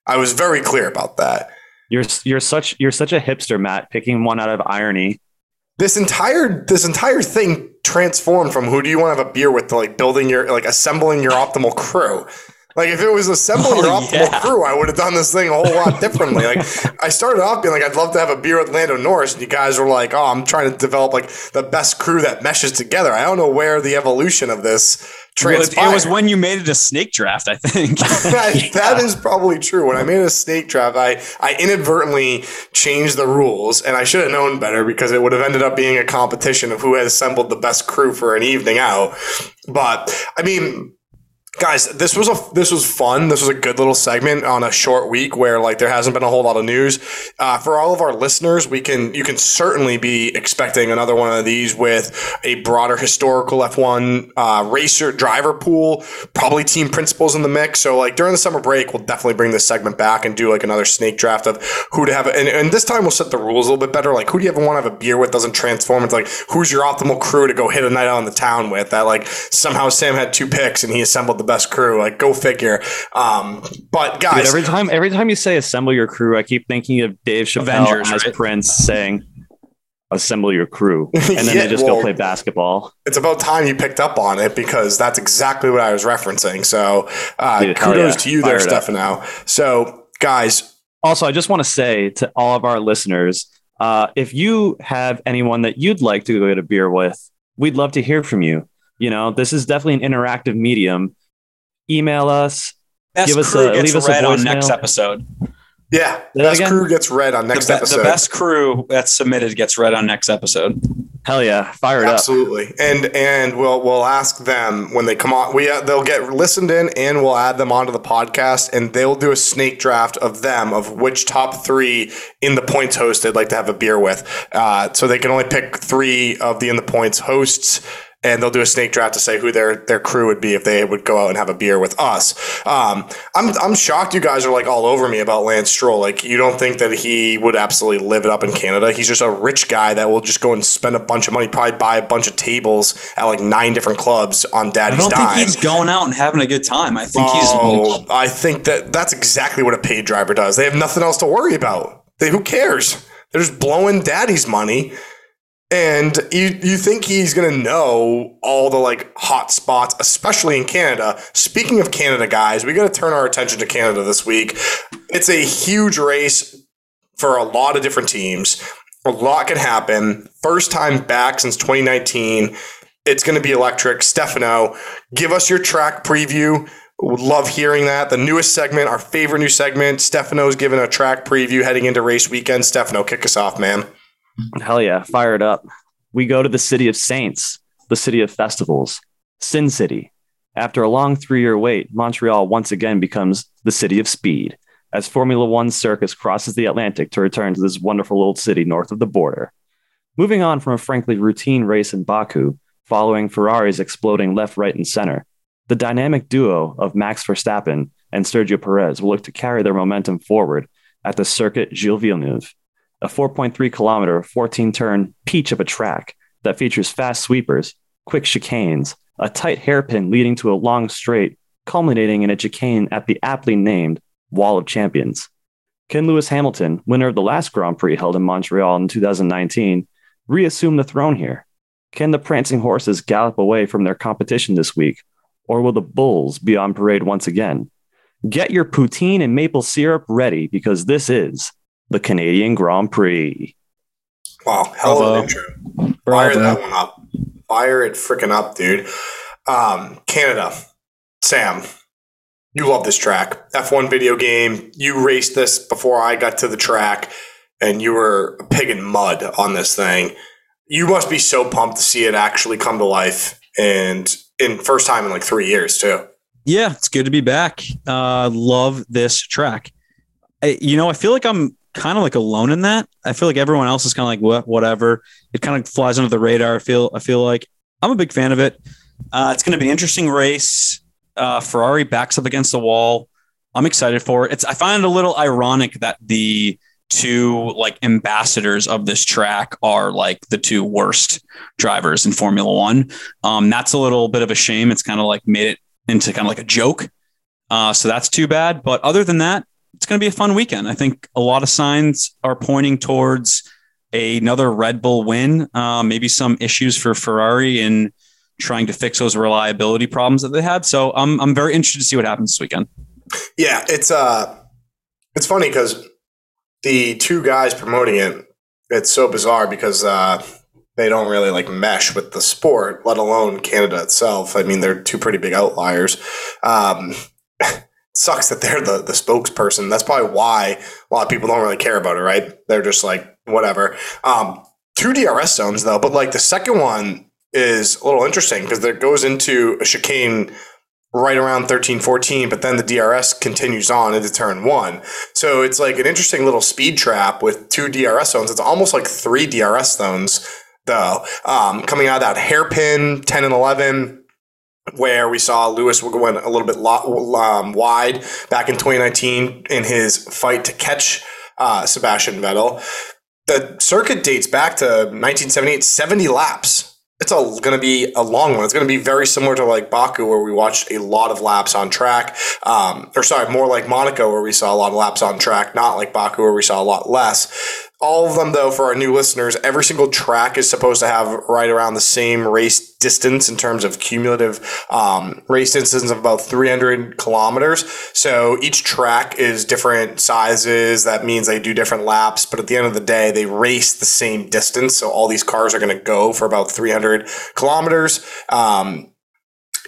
I was very clear about that. You're you're such you're such a hipster, Matt, picking one out of irony. This entire this entire thing transformed from who do you want to have a beer with to like building your like assembling your optimal crew. Like if it was assembling oh, your optimal yeah. crew, I would have done this thing a whole lot differently. Like I started off being like, I'd love to have a beer with Lando Norris. And you guys were like, oh, I'm trying to develop like the best crew that meshes together. I don't know where the evolution of this transpired. Well, it was when you made it a snake draft, I think. that, yeah. that is probably true. When I made a snake draft, I, I inadvertently changed the rules and I should have known better because it would have ended up being a competition of who had assembled the best crew for an evening out. But I mean... Guys, this was a this was fun. This was a good little segment on a short week where like there hasn't been a whole lot of news. Uh, for all of our listeners, we can you can certainly be expecting another one of these with a broader historical F one uh, racer driver pool, probably team principals in the mix. So like during the summer break, we'll definitely bring this segment back and do like another snake draft of who to have. And, and this time we'll set the rules a little bit better. Like who do you ever want to have a beer with? Doesn't transform into like who's your optimal crew to go hit a night out in the town with? That like somehow Sam had two picks and he assembled the best crew, like go figure. Um, but guys, Dude, every time every time you say assemble your crew, I keep thinking of Dave Chappelle Avengers, as right? Prince saying assemble your crew, and then yeah, they just well, go play basketball. It's about time you picked up on it because that's exactly what I was referencing. So uh, Dude, kudos yeah. to you Fired there, up. Stefano. So guys, also I just want to say to all of our listeners, uh, if you have anyone that you'd like to go get a beer with, we'd love to hear from you. You know, this is definitely an interactive medium. Email us. Best give us crew a, gets leave us read a on next episode. Yeah, best crew gets read on next the be- episode. The best crew that's submitted gets read on next episode. Hell yeah, fire it Absolutely. up! Absolutely, and and we'll we'll ask them when they come on. We uh, they'll get listened in, and we'll add them onto the podcast, and they'll do a snake draft of them of which top three In The Points hosts they'd like to have a beer with. Uh, so they can only pick three of the In The Points hosts. and they'll do a snake draft to say who their their crew would be if they would go out and have a beer with us. Um, I'm I'm shocked you guys are like all over me about Lance Stroll. Like, you don't think that he would absolutely live it up in Canada? He's just a rich guy that will just go and spend a bunch of money, probably buy a bunch of tables at like nine different clubs on Daddy's dime. I don't dime. think he's going out and having a good time. I think oh, he's. I think that that's exactly what a paid driver does. They have nothing else to worry about. They, who cares? They're just blowing Daddy's money. And you, you think he's going to know all the like hot spots, especially in Canada. Speaking of Canada, guys, we got to turn our attention to Canada this week. It's a huge race for a lot of different teams. A lot can happen. First time back since twenty nineteen. It's going to be electric. Stefano, give us your track preview. Would love hearing that. The newest segment, our favorite new segment. Stefano's giving a track preview heading into race weekend. Stefano, kick us off, man. Hell yeah, fire it up. We go to the city of saints, the city of festivals, Sin City. After a long three-year wait, Montreal once again becomes the city of speed as Formula One circus crosses the Atlantic to return to this wonderful old city north of the border. Moving on from a frankly routine race in Baku, following Ferraris exploding left, right, and center, the dynamic duo of Max Verstappen and Sergio Perez will look to carry their momentum forward at the circuit Gilles Villeneuve, a four point three kilometer, fourteen turn peach of a track that features fast sweepers, quick chicanes, a tight hairpin leading to a long straight, culminating in a chicane at the aptly named Wall of Champions. Can Lewis Hamilton, winner of the last Grand Prix held in Montreal in two thousand nineteen, reassume the throne here? Can the prancing horses gallop away from their competition this week, or will the bulls be on parade once again? Get your poutine and maple syrup ready, because this is the Canadian Grand Prix. Wow, hell of an intro. Fire that one up. Fire it freaking up, dude. Um, Canada. Sam, you love this track. F one video game. You raced this before I got to the track, and you were a pig in mud on this thing. You must be so pumped to see it actually come to life, and in first time in like three years too. Yeah, it's good to be back. Uh, love this track. I, you know, I feel like I'm kind of like alone in that. I feel like everyone else is kind of like what, whatever. It kind of flies under the radar. I feel. I feel like I'm a big fan of it. Uh, it's going to be an interesting race. Uh, Ferrari backs up against the wall. I'm excited for it. It's. I find it a little ironic that the two like ambassadors of this track are like the two worst drivers in Formula One. Um, that's a little bit of a shame. It's kind of like made it into kind of like a joke. Uh, so that's too bad. But other than that, it's going to be a fun weekend. I think a lot of signs are pointing towards a, another Red Bull win. Uh, maybe some issues for Ferrari in trying to fix those reliability problems that they had. So I'm, I'm very interested to see what happens this weekend. Yeah. It's uh, it's funny because the two guys promoting it, it's so bizarre because uh, they don't really like mesh with the sport, let alone Canada itself. I mean, they're two pretty big outliers. Um, sucks that they're the, the spokesperson. That's probably why a lot of people don't really care about it, right? They're just like, whatever. Um, two D R S zones, though, but like the second one is a little interesting because there goes into a chicane right around thirteen, fourteen, but then the D R S continues on into turn one. So it's like an interesting little speed trap with two D R S zones. It's almost like three D R S zones, though, um, coming out of that hairpin, ten and eleven, where we saw Lewis went a little bit lo- um, wide back in twenty nineteen in his fight to catch uh, Sebastian Vettel. The circuit dates back to nineteen seventy-eight, seventy laps. It's all going to be a long one. It's going to be very similar to like Baku, where we watched a lot of laps on track. Um, or sorry, more like Monaco, where we saw a lot of laps on track, not like Baku, where we saw a lot less. All of them, though, for our new listeners, every single track is supposed to have right around the same race distance in terms of cumulative um, race distance of about three hundred kilometers. So each track is different sizes. That means they do different laps. But at the end of the day, they race the same distance. So all these cars are going to go for about three hundred kilometers. Um,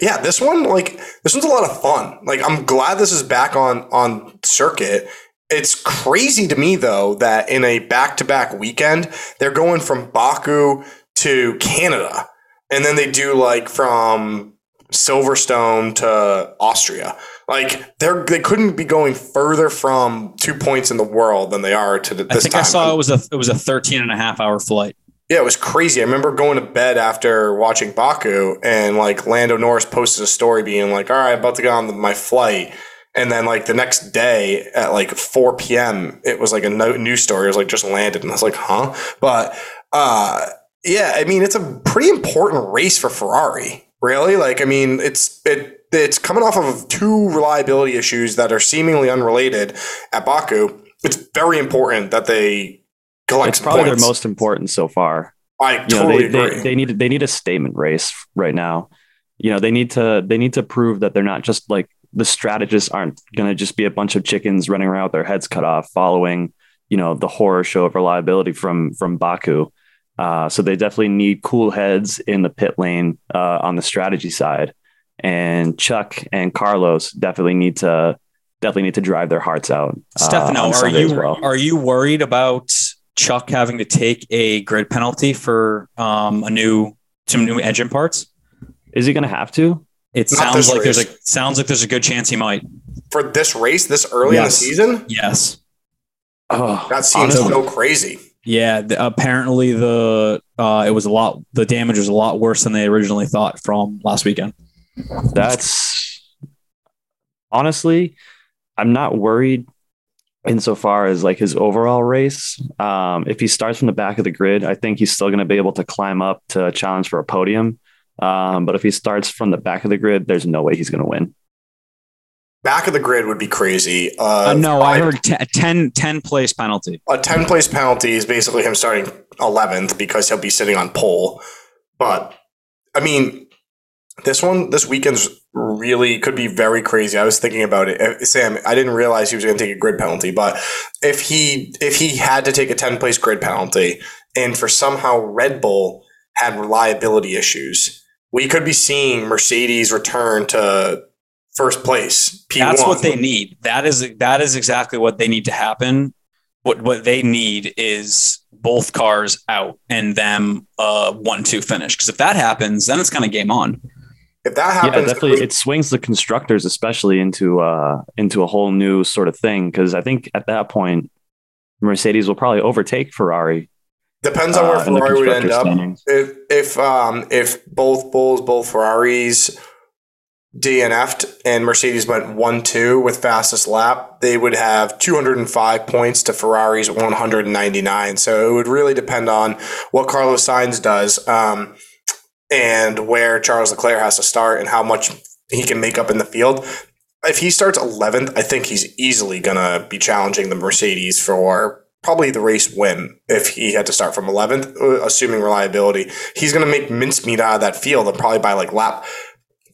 yeah, this one, like, this one's a lot of fun. Like, I'm glad this is back on on circuit. It's crazy to me, though, that in a back-to-back weekend, they're going from Baku to Canada, and then they do, like, from Silverstone to Austria. Like, they're, they couldn't be going further from two points in the world than they are to this time. I think I saw it was a, it was a thirteen and a half hour flight. Yeah, it was crazy. I remember going to bed after watching Baku, and like Lando Norris posted a story being like, all right, I'm about to get on my flight. And then like the next day at like four p.m., it was like a no- news story. It was like just landed. And I was like, huh? But uh, yeah, I mean, it's a pretty important race for Ferrari, really. Like, I mean, it's it it's coming off of two reliability issues that are seemingly unrelated at Baku. It's very important that they... It's probably points. Their most important so far. I you totally know, they, agree. They, they need they need a statement race right now. You know, they need to they need to prove that they're not just like the strategists aren't going to just be a bunch of chickens running around with their heads cut off, following you know the horror show of reliability from from Baku. Uh, so they definitely need cool heads in the pit lane uh, on the strategy side, and Chuck and Carlos definitely need to definitely need to drive their hearts out. Stefano, uh, are you well. are you worried about Chuck having to take a grid penalty for um, a new some new engine parts? Is he going to have to? It sounds like race. there's a sounds like there's a good chance he might for this race this early yes. in the season. Yes, oh, that seems honestly. so crazy. Yeah, the, apparently the uh, it was a lot. The damage was a lot worse than they originally thought from last weekend. That's honestly, I'm not worried insofar as like his overall race. Um, if he starts from the back of the grid, I think he's still going to be able to climb up to challenge for a podium. Um, but if he starts from the back of the grid, there's no way he's going to win. Back of the grid would be crazy. Uh, uh, no, I, I heard t- a ten, ten place penalty. A ten place penalty is basically him starting eleventh because he'll be sitting on pole. But I mean, this one, this weekend's really could be very crazy. I was thinking about it, Sam. I didn't realize he was going to take a grid penalty, but if he if he had to take a ten place grid penalty, and for somehow Red Bull had reliability issues, we could be seeing Mercedes return to first place. P one. That's what they need. That is that is exactly what they need to happen. What what they need is both cars out and them uh one two finish. Because if that happens, then it's kind of game on. If that happens, yeah, definitely, we- it swings the constructors, especially into uh, into a whole new sort of thing. Because I think at that point, Mercedes will probably overtake Ferrari. Depends on where uh, Ferrari would end up. Standings. If if um, if both Bulls, both Ferraris D N F'd and Mercedes went one two with fastest lap, they would have two hundred and five points to Ferrari's one hundred and ninety nine. So it would really depend on what Carlos Sainz does. Um, and where Charles Leclerc has to start and how much he can make up in the field. If he starts eleventh, I think he's easily going to be challenging the Mercedes for probably the race win if he had to start from eleventh, assuming reliability. He's going to make mincemeat out of that field and probably by like lap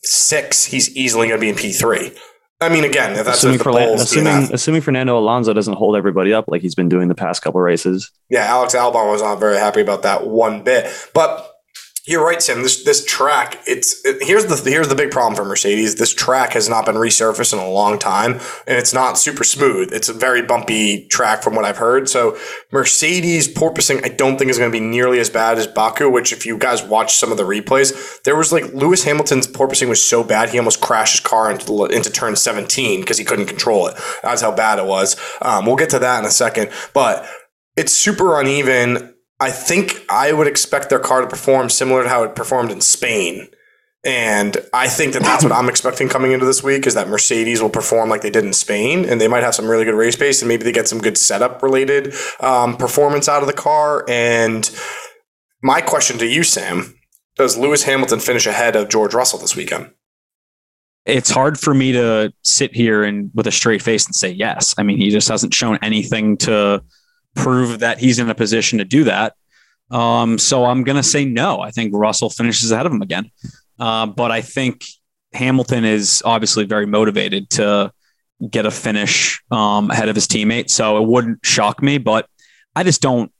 six, he's easily going to be in P three. I mean, again, if that's assuming, the Ferla- assuming, assuming Fernando Alonso doesn't hold everybody up like he's been doing the past couple races. Yeah, Alex Albon was not very happy about that one bit. But... You're right, Sam. This this track, it's it, here's the here's the big problem for Mercedes. This track has not been resurfaced in a long time, and it's not super smooth. It's a very bumpy track from what I've heard. So Mercedes porpoising, I don't think is going to be nearly as bad as Baku, which if you guys watch some of the replays, there was like Lewis Hamilton's porpoising was so bad, he almost crashed his car into, the, into turn seventeen because he couldn't control it. That's how bad it was. Um, we'll get to that in a second. But it's super uneven. I think I would expect their car to perform similar to how it performed in Spain. And I think that that's what I'm expecting coming into this week is that Mercedes will perform like they did in Spain, and they might have some really good race pace, and maybe they get some good setup related um, performance out of the car. And my question to you, Sam, does Lewis Hamilton finish ahead of George Russell this weekend? It's hard for me to sit here and with a straight face and say yes. I mean, he just hasn't shown anything to prove that he's in a position to do that. Um, so I'm going to say no. I think Russell finishes ahead of him again. Uh, but I think Hamilton is obviously very motivated to get a finish um, ahead of his teammate. So it wouldn't shock me, but I just don't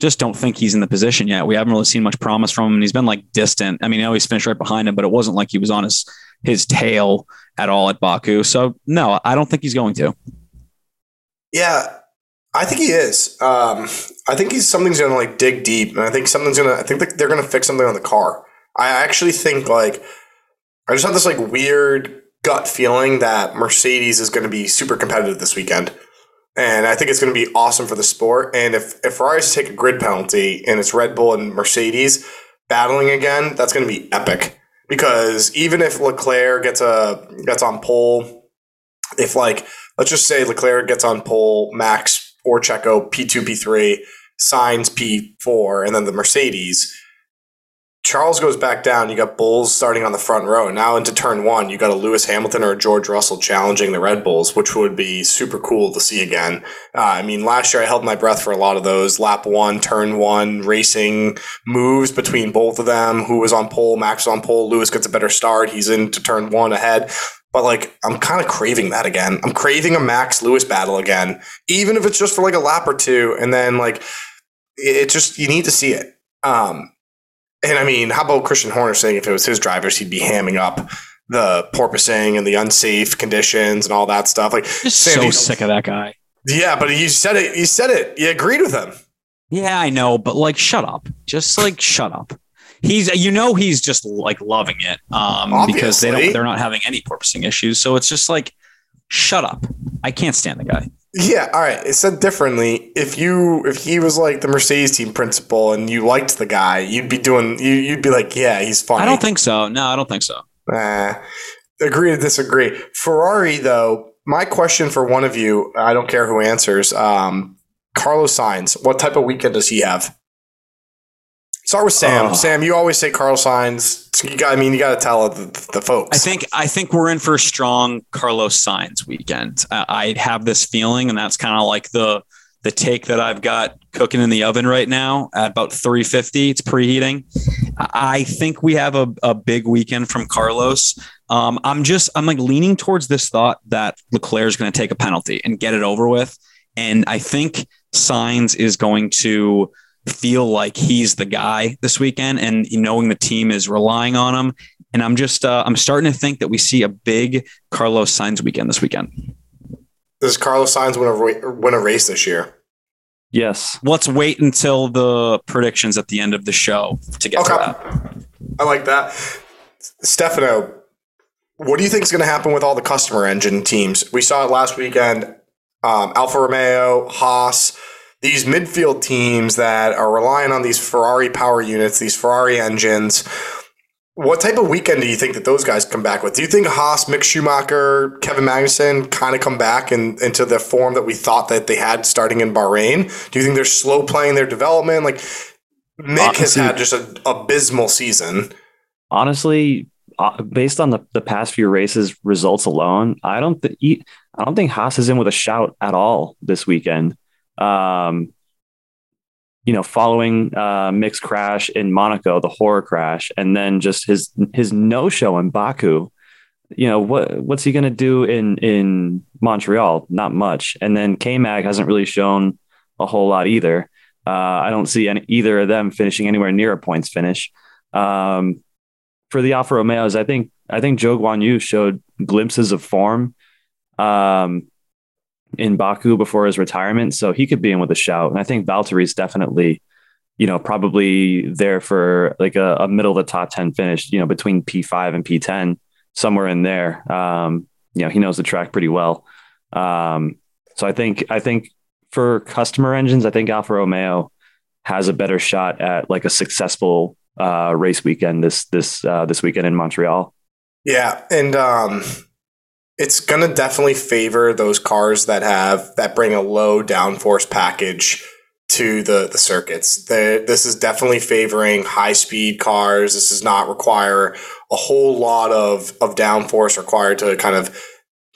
just don't think he's in the position yet. We haven't really seen much promise from him. And he's been like distant. I mean, I know he's finished right behind him, but it wasn't like he was on his, his tail at all at Baku. So no, I don't think he's going to. Yeah. I think he is. Um, I think he's something's going to like dig deep, and I think something's going to. I think like, they're going to fix something on the car. I actually think like I just have this like weird gut feeling that Mercedes is going to be super competitive this weekend. And I think it's going to be awesome for the sport. And if, if Ferraris take a grid penalty and it's Red Bull and Mercedes battling again, that's going to be epic. Because even if Leclerc gets a gets on pole, if like let's just say Leclerc gets on pole, Max or Checo P two, P three, Sainz P four, and then the Mercedes, Charles goes back down. You got Bulls starting on the front row. Now into turn one, you got a Lewis Hamilton or a George Russell challenging the Red Bulls, which would be super cool to see again. Uh, I mean, last year I held my breath for a lot of those lap one, turn one, racing moves between both of them. Who was on pole? Max was on pole. Lewis gets a better start. He's into turn one ahead. But like, I'm kind of craving that again. I'm craving a Max Lewis battle again, even if it's just for like a lap or two. And then like, it just, you need to see it. Um, And, I mean, how about Christian Horner saying if it was his drivers, he'd be hamming up the porpoising and the unsafe conditions and all that stuff? Like, just Sandy, so sick of that guy. Yeah, but you said it. You said it. You agreed with him. Yeah, I know. But, like, shut up. Just, like, shut up. He's, you know, he's just, like, loving it um, because they don't, they're not having any porpoising issues. So it's just, like, shut up. I can't stand the guy. Yeah, all right. It said differently. If you if he was like the Mercedes team principal and you liked the guy, you'd be doing you you'd be like, yeah, he's funny. I don't think so. No, I don't think so. Uh, agree to disagree. Ferrari though, my question for one of you, I don't care who answers. Um, Carlos Sainz, what type of weekend does he have? Start with Sam. Uh, Sam, you always say Carlos Sainz. You got, I mean, you got to tell the, the folks. I think I think we're in for a strong Carlos Sainz weekend. Uh, I have this feeling, and that's kind of like the the take that I've got cooking in the oven right now at about three fifty. It's preheating. I think we have a, a big weekend from Carlos. Um, I'm just I'm like leaning towards this thought that Leclerc is going to take a penalty and get it over with, and I think Sainz is going to feel like he's the guy this weekend and knowing the team is relying on him. And I'm just, uh, I'm starting to think that we see a big Carlos Sainz weekend this weekend. Does Carlos Sainz win a, win a race this year? Yes. Let's wait until the predictions at the end of the show to get okay. to that. I like that. Stefano, what do you think is going to happen with all the customer engine teams? We saw it last weekend. Um, Alfa Romeo, Haas, these midfield teams that are relying on these Ferrari power units, these Ferrari engines. What type of weekend do you think that those guys come back with? Do you think Haas, Mick Schumacher, Kevin Magnussen kind of come back in, into the form that we thought that they had starting in Bahrain? Do you think they're slow playing their development? Like Mick honestly, has had just an abysmal season. Honestly, based on the, the past few races results alone, I don't th- I don't think Haas is in with a shout at all this weekend. Um, you know, following uh, Mick's crash in Monaco, the horror crash, and then just his his no show in Baku. You know what? What's he going to do in in Montreal? Not much. And then K-Mag hasn't really shown a whole lot either. Uh, I don't see any, either of them finishing anywhere near a points finish. Um, for the Alfa Romeos, I think I think Zhou Guan Yu showed glimpses of form. Um. in Baku before his retirement, so he could be in with a shout. And I think Valtteri's definitely, you know, probably there for like a, a middle of the top ten finish, you know, between P five and P ten, somewhere in there. Um, you know, he knows the track pretty well. Um, so I think, I think for customer engines, I think Alfa Romeo has a better shot at like a successful uh, race weekend this, this, uh, this weekend in Montreal. Yeah. And, um, it's going to definitely favor those cars that have that bring a low downforce package to the, the circuits. The, this is definitely favoring high speed cars. This does not require a whole lot of, of downforce required to kind of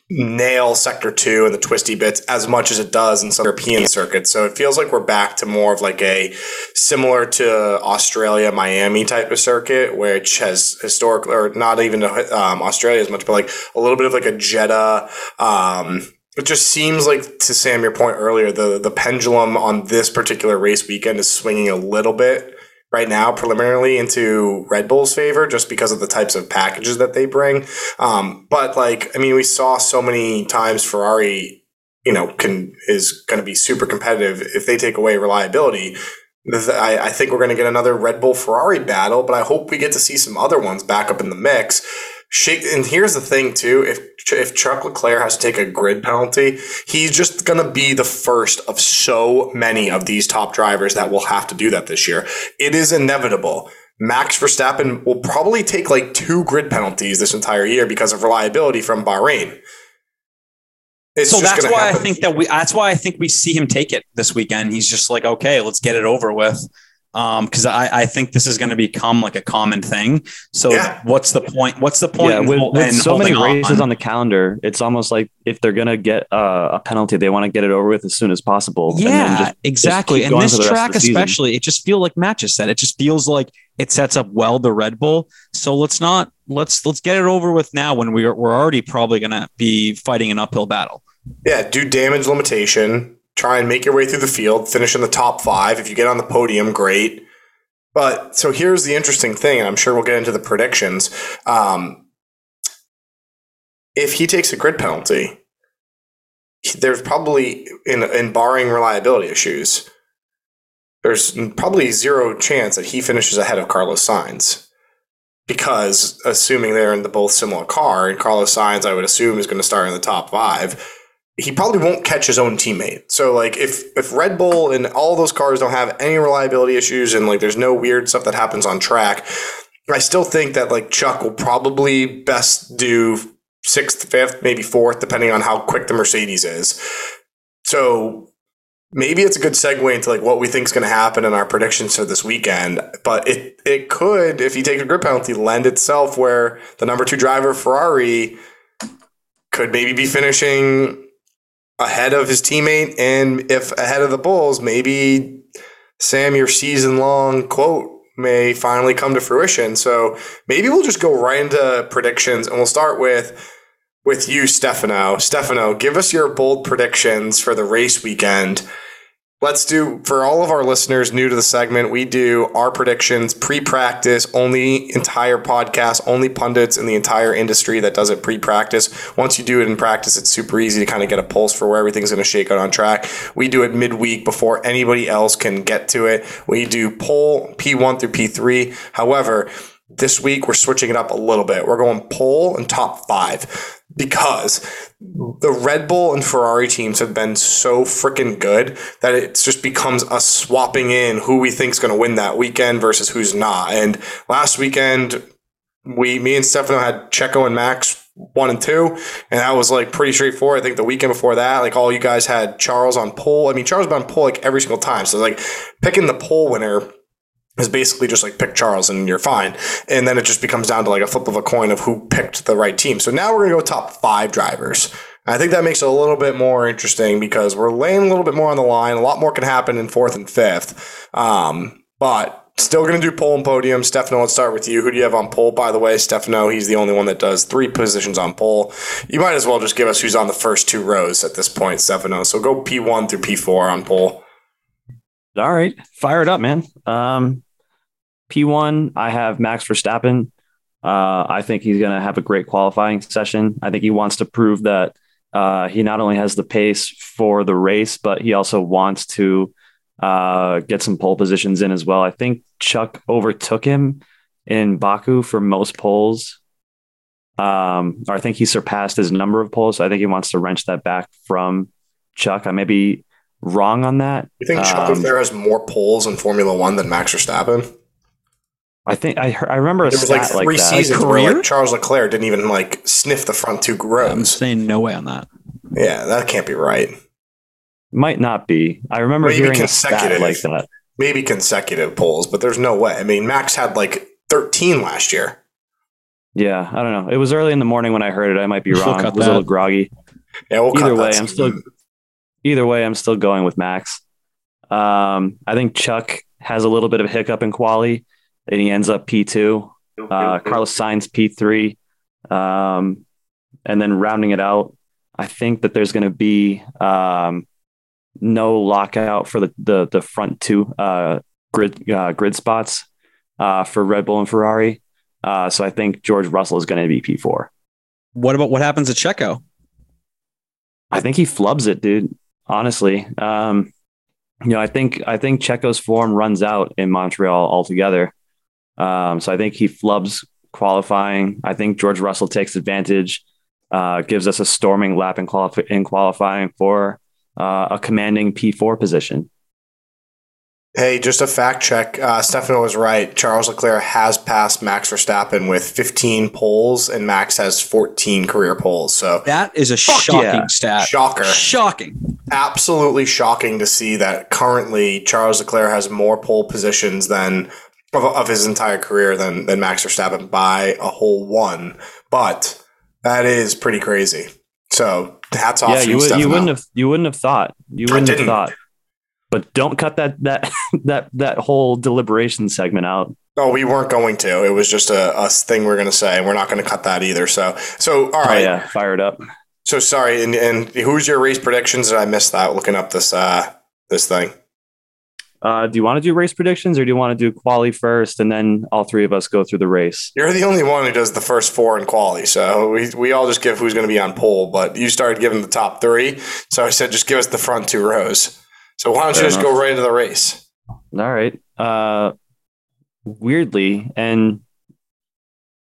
nail sector two and the twisty bits as much as it does in some European circuits. So it feels like we're back to more of like a similar to Australia, Miami type of circuit, which has historically, or not even um, Australia as much, but like a little bit of like a Jeddah. Um, it just seems like, to Sam, your point earlier, the, the pendulum on this particular race weekend is swinging a little bit right now preliminarily into Red Bull's favor just because of the types of packages that they bring. Um, but like, I mean, we saw so many times Ferrari, you know, can is going to be super competitive if they take away reliability. I, I think we're going to get another Red Bull Ferrari battle, but I hope we get to see some other ones back up in the mix Shake, and here's the thing too, if if Chuck Leclerc has to take a grid penalty, he's just going to be the first of so many of these top drivers that will have to do that this year. It is inevitable. Max Verstappen will probably take like two grid penalties this entire year because of reliability from Bahrain. It's so that's why happen. I think that we that's why I think we see him take it this weekend. He's just like, okay, let's get it over with. Um, because I, I think this is going to become like a common thing. So yeah. what's the point? What's the point? Yeah, with, in, with so many races on. on the calendar, it's almost like if they're going to get uh, a penalty, they want to get it over with as soon as possible. Yeah, and then just, exactly. Just and this track, especially, season. It just feels like Matt just said, it just feels like it sets up well the Red Bull. So let's not let's let's get it over with now when we're we're already probably going to be fighting an uphill battle. Yeah, do damage limitation. Try and make your way through the field, finish in the top five. If you get on the podium, great. But so here's the interesting thing, and I'm sure we'll get into the predictions. Um, if he takes a grid penalty, there's probably, in, in barring reliability issues, there's probably zero chance that he finishes ahead of Carlos Sainz. Because assuming they're in the both similar car, and Carlos Sainz, I would assume, is going to start in the top five, he probably won't catch his own teammate. So, like, if, if Red Bull and all those cars don't have any reliability issues and, like, there's no weird stuff that happens on track, I still think that, like, Chuck will probably best do sixth, fifth, maybe fourth, depending on how quick the Mercedes is. So maybe it's a good segue into, like, what we think is going to happen in our predictions for this weekend. But it, it could, if he takes a grid penalty, lend itself where the number two driver, Ferrari, could maybe be finishing ahead of his teammate, and if ahead of the Bulls, maybe, Sam, your season-long quote may finally come to fruition. So maybe we'll just go right into predictions, and we'll start with with you, Stefano. Stefano, give us your bold predictions for the race weekend. Let's do, for all of our listeners new to the segment, we do our predictions pre-practice, only entire podcast, only pundits in the entire industry that does it pre-practice. Once you do it in practice, it's super easy to kind of get a pulse for where everything's going to shake out on track. We do it midweek before anybody else can get to it. We do poll P one through P three. However, this week we're switching it up a little bit. We're going poll and top five. Because the Red Bull and Ferrari teams have been so freaking good that it just becomes us swapping in who we think is going to win that weekend versus who's not. And last weekend, we, me and Stefano had Checo and Max one and two, and that was like pretty straightforward. I think the weekend before that, like all you guys had Charles on pole. I mean, Charles been on pole like every single time. So like picking the pole winner is basically just like pick Charles and you're fine. And then it just becomes down to like a flip of a coin of who picked the right team. So now we're going to go top five drivers. And I think that makes it a little bit more interesting because we're laying a little bit more on the line. A lot more can happen in fourth and fifth. Um, but still going to do pole and podium. Stefano, let's start with you. Who do you have on pole? By the way, Stefano, he's the only one that does three positions on pole. You might as well just give us who's on the first two rows at this point, Stefano. So go P one through P four on pole. All right. Fire it up, man. Um, P one, I have Max Verstappen. Uh, I think he's going to have a great qualifying session. I think he wants to prove that uh, he not only has the pace for the race, but he also wants to uh, get some pole positions in as well. I think Chuck overtook him in Baku for most poles. Um, or I think he surpassed his number of poles. So I think he wants to wrench that back from Chuck. I maybe wrong on that. You think Chuck um, Leclerc has more poles in Formula One than Max Verstappen? I think I I remember a there was stat like three like seasons like where like Charles Leclerc didn't even like sniff the front two rows. I'm saying no way on that. Yeah, that can't be right. Might not be. I remember maybe hearing a stat like that. Maybe consecutive poles, but there's no way. I mean, Max had like thirteen last year. Yeah, I don't know. It was early in the morning when I heard it. I might be wrong. It was that. a little groggy. Yeah, we'll either way, I'm still. Either way, I'm still going with Max. Um, I think Chuck has a little bit of a hiccup in quali, and he ends up P two. Uh, Carlos Sainz P three. Um, and then rounding it out, I think that there's going to be um, no lockout for the the, the front two uh, grid uh, grid spots uh, for Red Bull and Ferrari. Uh, so I think George Russell is going to be P four. What about what happens at Checo? I think he flubs it, dude. Honestly, um, you know, I think I think Checo's form runs out in Montreal altogether. Um, so I think he flubs qualifying. I think George Russell takes advantage, uh, gives us a storming lap in, quali- in qualifying for uh, a commanding P four position. Hey, just a fact check. Uh, Stefano was right. Charles Leclerc has passed Max Verstappen with fifteen poles, and Max has fourteen career poles. So that is a shocking yeah. stat. Shocker. Shocking. Absolutely shocking to see that currently Charles Leclerc has more pole positions than of, of his entire career than, than Max Verstappen by a whole one. But that is pretty crazy. So hats off. Yeah, you, would, you wouldn't have. You wouldn't have thought. You wouldn't have thought. But don't cut that that that that whole deliberation segment out. No, we weren't going to. It was just a, a thing we we're going to say. We're not going to cut that either. So, so all right. Oh, yeah, fire it up. So sorry. And, and who's your race predictions? Did I miss that? Looking up this uh, this thing. Uh, do you want to do race predictions, or do you want to do quali first, and then all three of us go through the race? You're the only one who does the first four in quali, so we we all just give who's going to be on pole. But you started giving the top three, so I said just give us the front two rows. So why don't Fair you just enough. go right into the race? All right. Uh, weirdly, and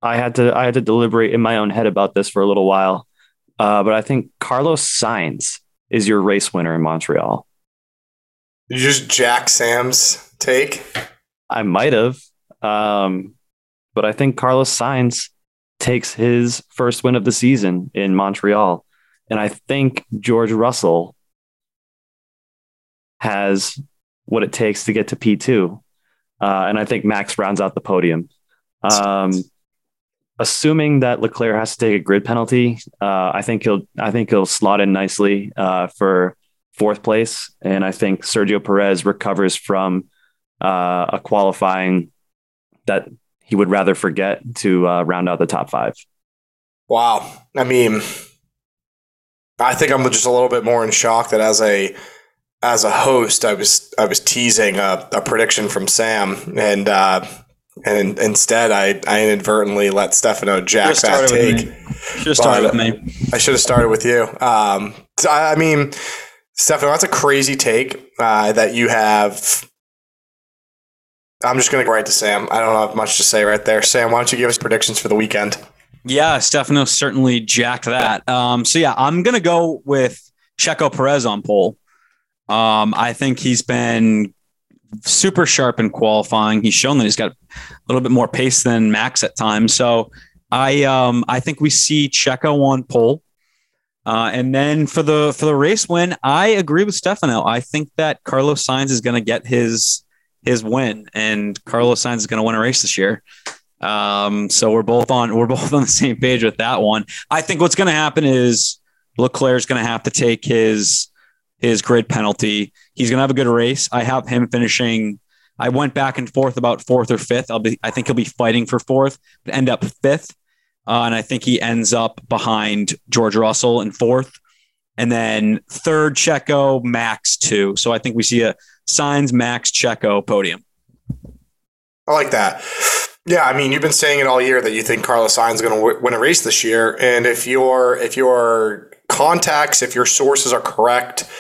I had to I had to deliberate in my own head about this for a little while, uh, but I think Carlos Sainz is your race winner in Montreal. Did you just jack Sam's take? I might have, um, but I think Carlos Sainz takes his first win of the season in Montreal, and I think George Russell has what it takes to get to P two. Uh, and I think Max rounds out the podium. Um, assuming that Leclerc has to take a grid penalty, uh, I think he'll I think he'll slot in nicely uh, for fourth place. And I think Sergio Perez recovers from uh, a qualifying that he would rather forget to uh, round out the top five. Wow. I mean, I think I'm just a little bit more in shock that as a As a host, I was I was teasing a, a prediction from Sam, and uh, and instead I, I inadvertently let Stefano jack that take. Should have started with me. I should have started with you. Um, I, I mean, Stefano, that's a crazy take uh, that you have. I'm just going to go right to Sam. I don't have much to say right there. Sam, why don't you give us predictions for the weekend? Yeah, Stefano certainly jacked that. Um, so yeah, I'm going to go with Checo Perez on pole. Um, I think he's been super sharp in qualifying. He's shown that he's got a little bit more pace than Max at times. So I, um, I think we see Checo on pole. Uh, and then for the, for the race win, I agree with Stefano. I think that Carlos Sainz is going to get his, his win, and Carlos Sainz is going to win a race this year. Um, so we're both on, we're both on the same page with that one. I think what's going to happen is Leclerc is going to have to take his, his grid penalty. He's going to have a good race. I have him finishing. I went back and forth about fourth or fifth. I'll be, I think he'll be fighting for fourth, but end up fifth. Uh, and I think he ends up behind George Russell in fourth, and then third Checo, Max two. So I think we see a Sainz, Max, Checo podium. I like that. Yeah. I mean, you've been saying it all year that you think Carlos Sainz is going to w- win a race this year. And if your, if your contacts, if your sources are correct,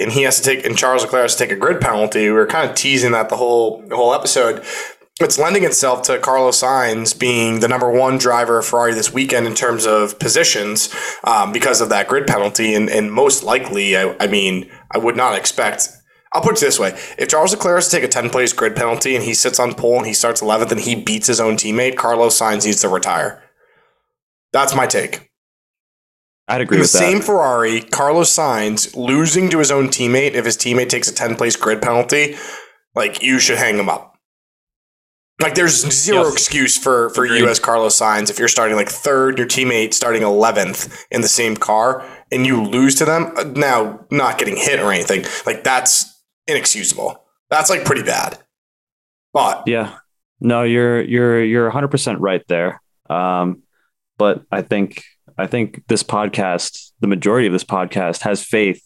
and he has to take, and Charles Leclerc has to take a grid penalty. We were kind of teasing that the whole the whole episode. It's lending itself to Carlos Sainz being the number one driver of Ferrari this weekend in terms of positions um, because of that grid penalty. And, and most likely, I, I mean, I would not expect. I'll put it this way. If Charles Leclerc has to take a ten-place grid penalty and he sits on pole and he starts eleventh and he beats his own teammate, Carlos Sainz needs to retire. That's my take. I'd agree with that. In the same Ferrari, Carlos Sainz losing to his own teammate, if his teammate takes a ten-place grid penalty, like, you should hang him up. Like, there's zero yes. excuse for, for you as Carlos Sainz if you're starting, like, third, your teammate starting eleventh in the same car, and you lose to them, now not getting hit or anything. Like, that's inexcusable. That's, like, pretty bad. But... Yeah. No, you're you're you're one hundred percent right there. Um, but I think... I think this podcast, the majority of this podcast, has faith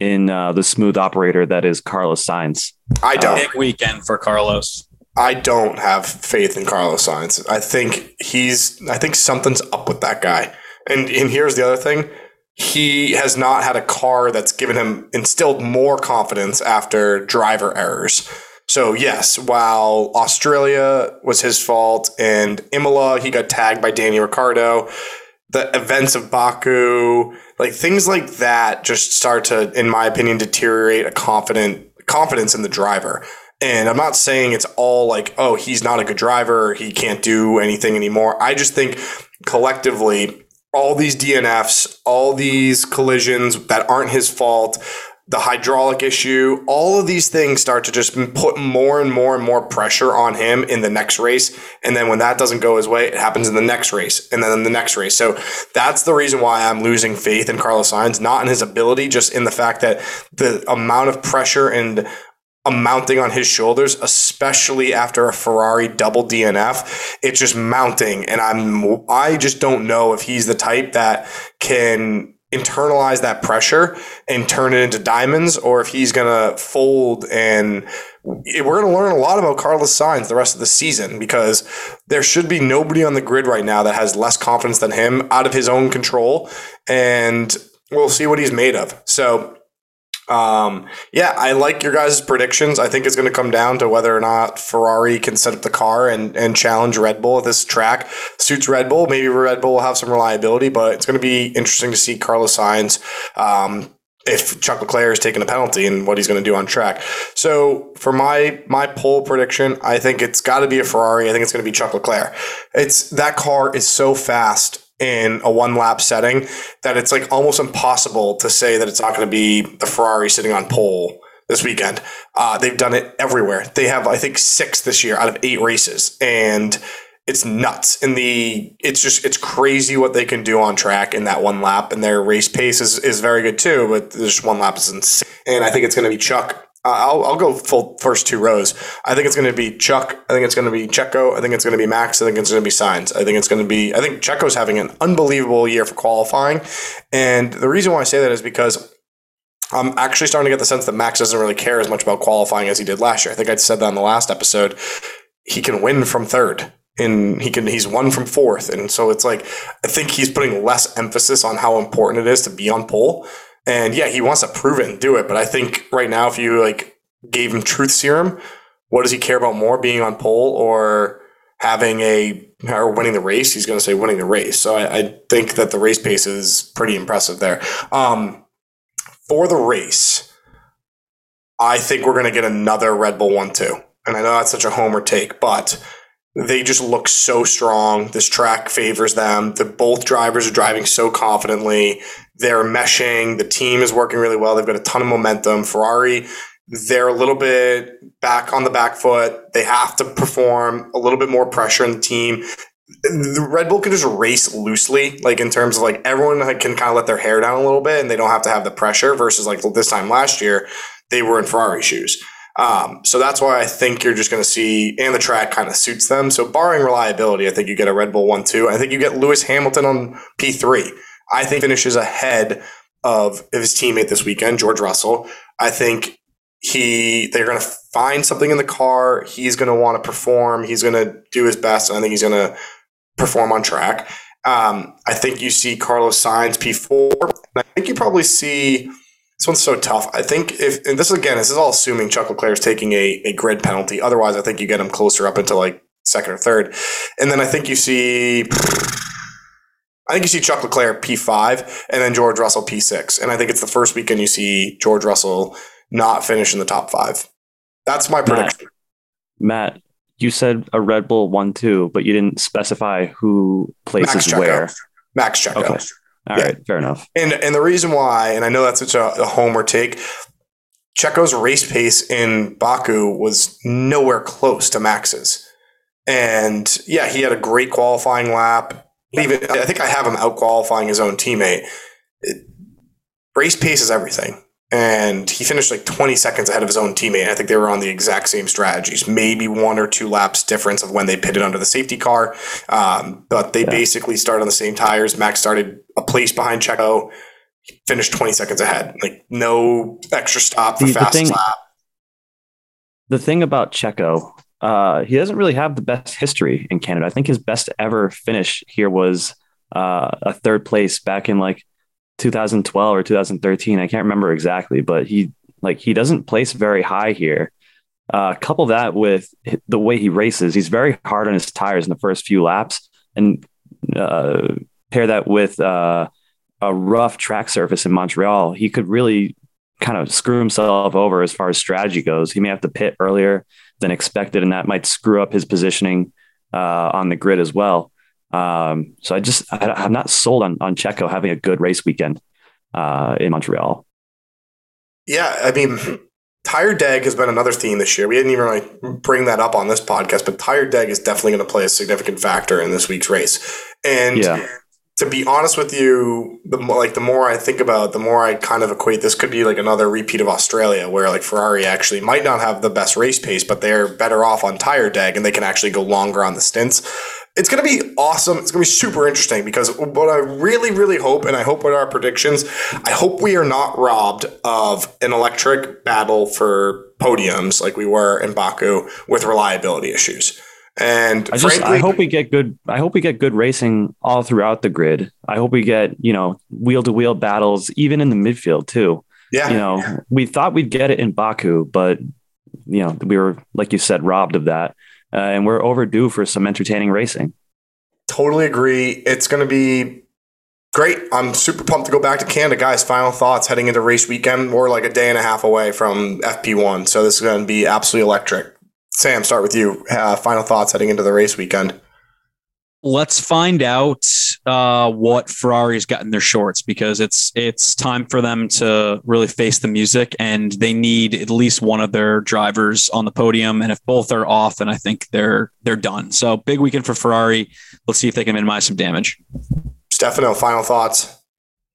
in uh, the smooth operator that is Carlos Sainz. I don't. Uh, big weekend for Carlos. I don't have faith in Carlos Sainz. I think he's. I think something's up with that guy. And and here's the other thing: he has not had a car that's given him instilled more confidence after driver errors. So yes, while Australia was his fault and Imola, he got tagged by Daniel Ricciardo, the events of Baku, like things like that just start to, in my opinion, deteriorate a confident confidence in the driver. And I'm not saying it's all like, oh, he's not a good driver, he can't do anything anymore. I just think collectively, all these D N Fs, all these collisions that aren't his fault, the hydraulic issue, all of these things start to just put more and more and more pressure on him in the next race. And then when that doesn't go his way, it happens in the next race and then in the next race. So that's the reason why I'm losing faith in Carlos Sainz, not in his ability, just in the fact that the amount of pressure and mounting on his shoulders, especially after a Ferrari double D N F, it's just mounting. And I'm, I just don't know if he's the type that can internalize that pressure and turn it into diamonds, or if he's going to fold. And we're going to learn a lot about Carlos Sainz the rest of the season, because there should be nobody on the grid right now that has less confidence than him out of his own control. And we'll see what he's made of. So, Um, yeah, I like your guys' predictions. I think it's going to come down to whether or not Ferrari can set up the car and, and challenge Red Bull at this track. Suits Red Bull. Maybe Red Bull will have some reliability, but it's going to be interesting to see Carlos Sainz, um, if Chuck Leclerc is taking a penalty and what he's going to do on track. So for my, my poll prediction, I think it's got to be a Ferrari. I think it's going to be Chuck Leclerc. It's, that car is so fast in a one lap setting that it's like almost impossible to say that it's not going to be the Ferrari sitting on pole this weekend. Uh, they've done it everywhere. They have, I think, six this year out of eight races, and it's nuts. And the, it's just, it's crazy what they can do on track in that one lap, and their race pace is, is very good too, but this one lap is insane. And I think it's going to be Chuck. Uh, I'll, I'll go full first two rows. I think it's going to be Chuck. I think it's going to be Checo. I think it's going to be Max. I think it's going to be Sainz. I think it's going to be, I think Checo's having an unbelievable year for qualifying. And the reason why I say that is because I'm actually starting to get the sense that Max doesn't really care as much about qualifying as he did last year. I think I said that on the last episode. He can win from third. And he can, he's won from fourth. And so it's like, I think he's putting less emphasis on how important it is to be on pole. And yeah, he wants to prove it and do it. But I think right now, if you like gave him truth serum, what does he care about more, being on pole or having a, or winning the race? He's going to say winning the race. So I, I think that the race pace is pretty impressive there. Um, for the race, I think we're going to get another Red Bull one two. And I know that's such a homer take, but they just look so strong. This track favors them. The both drivers are driving so confidently. They're meshing. The team is working really well. They've got a ton of momentum. Ferrari, they're a little bit back on the back foot. They have to perform a little bit more pressure on the team. The Red Bull can just race loosely, like in terms of like everyone can kind of let their hair down a little bit and they don't have to have the pressure, versus like this time last year, they were in Ferrari shoes. Um, so that's why I think you're just going to see, and the track kind of suits them. So barring reliability, I think you get a Red Bull one two. I think you get Lewis Hamilton on P three. I think finishes ahead of his teammate this weekend, George Russell. I think he they're going to find something in the car. He's going to want to perform. He's going to do his best, and I think he's going to perform on track. Um, I think you see Carlos Sainz P four. And I think you probably see – this one's so tough. I think if – and this, again, this is all assuming Chuck Leclerc is taking a, a grid penalty. Otherwise, I think you get him closer up into like second or third. And then I think you see – I think you see Chuck Leclerc P five and then George Russell P six. And I think it's the first weekend you see George Russell not finish in the top five. That's my prediction. Matt, Matt you said a Red Bull one two, but you didn't specify who places where. Max Checo. Okay. All yeah. right. Fair enough. And and the reason why, and I know that's such a, a homer take, Checo's race pace in Baku was nowhere close to Max's. And yeah, he had a great qualifying lap. Even I think I have him out qualifying his own teammate. It, race pace is everything, and he finished like twenty seconds ahead of his own teammate. I think they were on the exact same strategies, maybe one or two laps difference of when they pitted under the safety car. Um, but they yeah. basically started on the same tires. Max started a place behind Checo, he finished twenty seconds ahead. Like no extra stop for the, fast the thing, lap. The thing about Checo. Uh, he doesn't really have the best history in Canada. I think his best ever finish here was uh, a third place back in like two thousand twelve or two thousand thirteen. I can't remember exactly, but he like he doesn't place very high here. Uh, couple that with the way he races. He's very hard on his tires in the first few laps, and uh, pair that with uh, a rough track surface in Montreal. He could really kind of screw himself over as far as strategy goes. He may have to pit earlier than expected, and that might screw up his positioning uh, on the grid as well. Um, so I just, I, I'm not sold on, on Checo having a good race weekend uh, in Montreal. Yeah. I mean, tire deg has been another theme this year. We didn't even really bring that up on this podcast, but tire deg is definitely going to play a significant factor in this week's race. And yeah. to be honest with you, the like the more I think about it, the more I kind of equate this could be like another repeat of Australia, where like Ferrari actually might not have the best race pace, but they're better off on tire deg and they can actually go longer on the stints. It's going to be awesome. It's going to be super interesting, because what I really, really hope, and I hope with our predictions, I hope we are not robbed of an electric battle for podiums like we were in Baku with reliability issues. And I just, frankly, I hope we get good. I hope we get good racing all throughout the grid. I hope we get, you know, wheel to wheel battles, even in the midfield too. Yeah. You know, yeah. we thought we'd get it in Baku, but you know, we were, like you said, robbed of that. Uh, and we're overdue for some entertaining racing. Totally agree. It's going to be great. I'm super pumped to go back to Canada. Guys, final thoughts heading into race weekend. We're like a day and a half away from F P one. So this is going to be absolutely electric. Sam, start with you. Uh, final thoughts heading into the race weekend. Let's find out uh, what Ferrari's got in their shorts, because it's it's time for them to really face the music, and they need at least one of their drivers on the podium. And if both are off, then I think they're they're done. So big weekend for Ferrari. Let's see if they can minimize some damage. Stefano, final thoughts.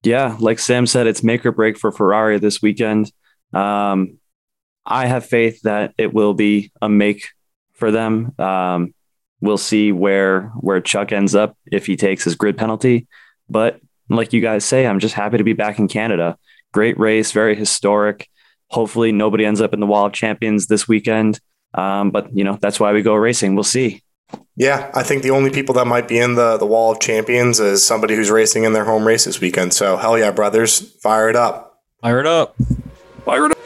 Yeah, like Sam said, it's make or break for Ferrari this weekend. Um, I have faith that it will be a make for them. Um, We'll see where where Chuck ends up if he takes his grid penalty. But like you guys say, I'm just happy to be back in Canada. Great race, very historic. Hopefully nobody ends up in the Wall of Champions this weekend. Um, but, you know, that's why we go racing. We'll see. Yeah, I think the only people that might be in the, the Wall of Champions is somebody who's racing in their home race this weekend. So, hell yeah, brothers. Fire it up. Fire it up. Fire it up.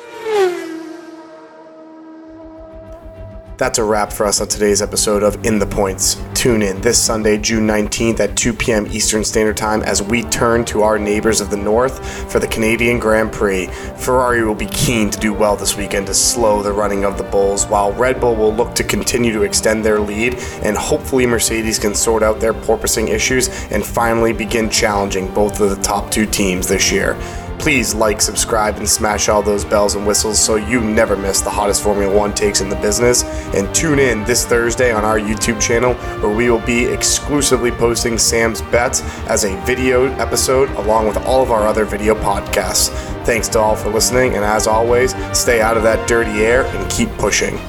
That's a wrap for us on today's episode of In The Points. Tune in this Sunday, June nineteenth at two p.m. Eastern Standard Time as we turn to our neighbors of the North for the Canadian Grand Prix. Ferrari will be keen to do well this weekend to slow the running of the Bulls, while Red Bull will look to continue to extend their lead, and hopefully Mercedes can sort out their porpoising issues and finally begin challenging both of the top two teams this year. Please like, subscribe, and smash all those bells and whistles so you never miss the hottest Formula One takes in the business. And tune in this Thursday on our YouTube channel, where we will be exclusively posting Sam's Bets as a video episode along with all of our other video podcasts. Thanks to all for listening, and as always, stay out of that dirty air and keep pushing.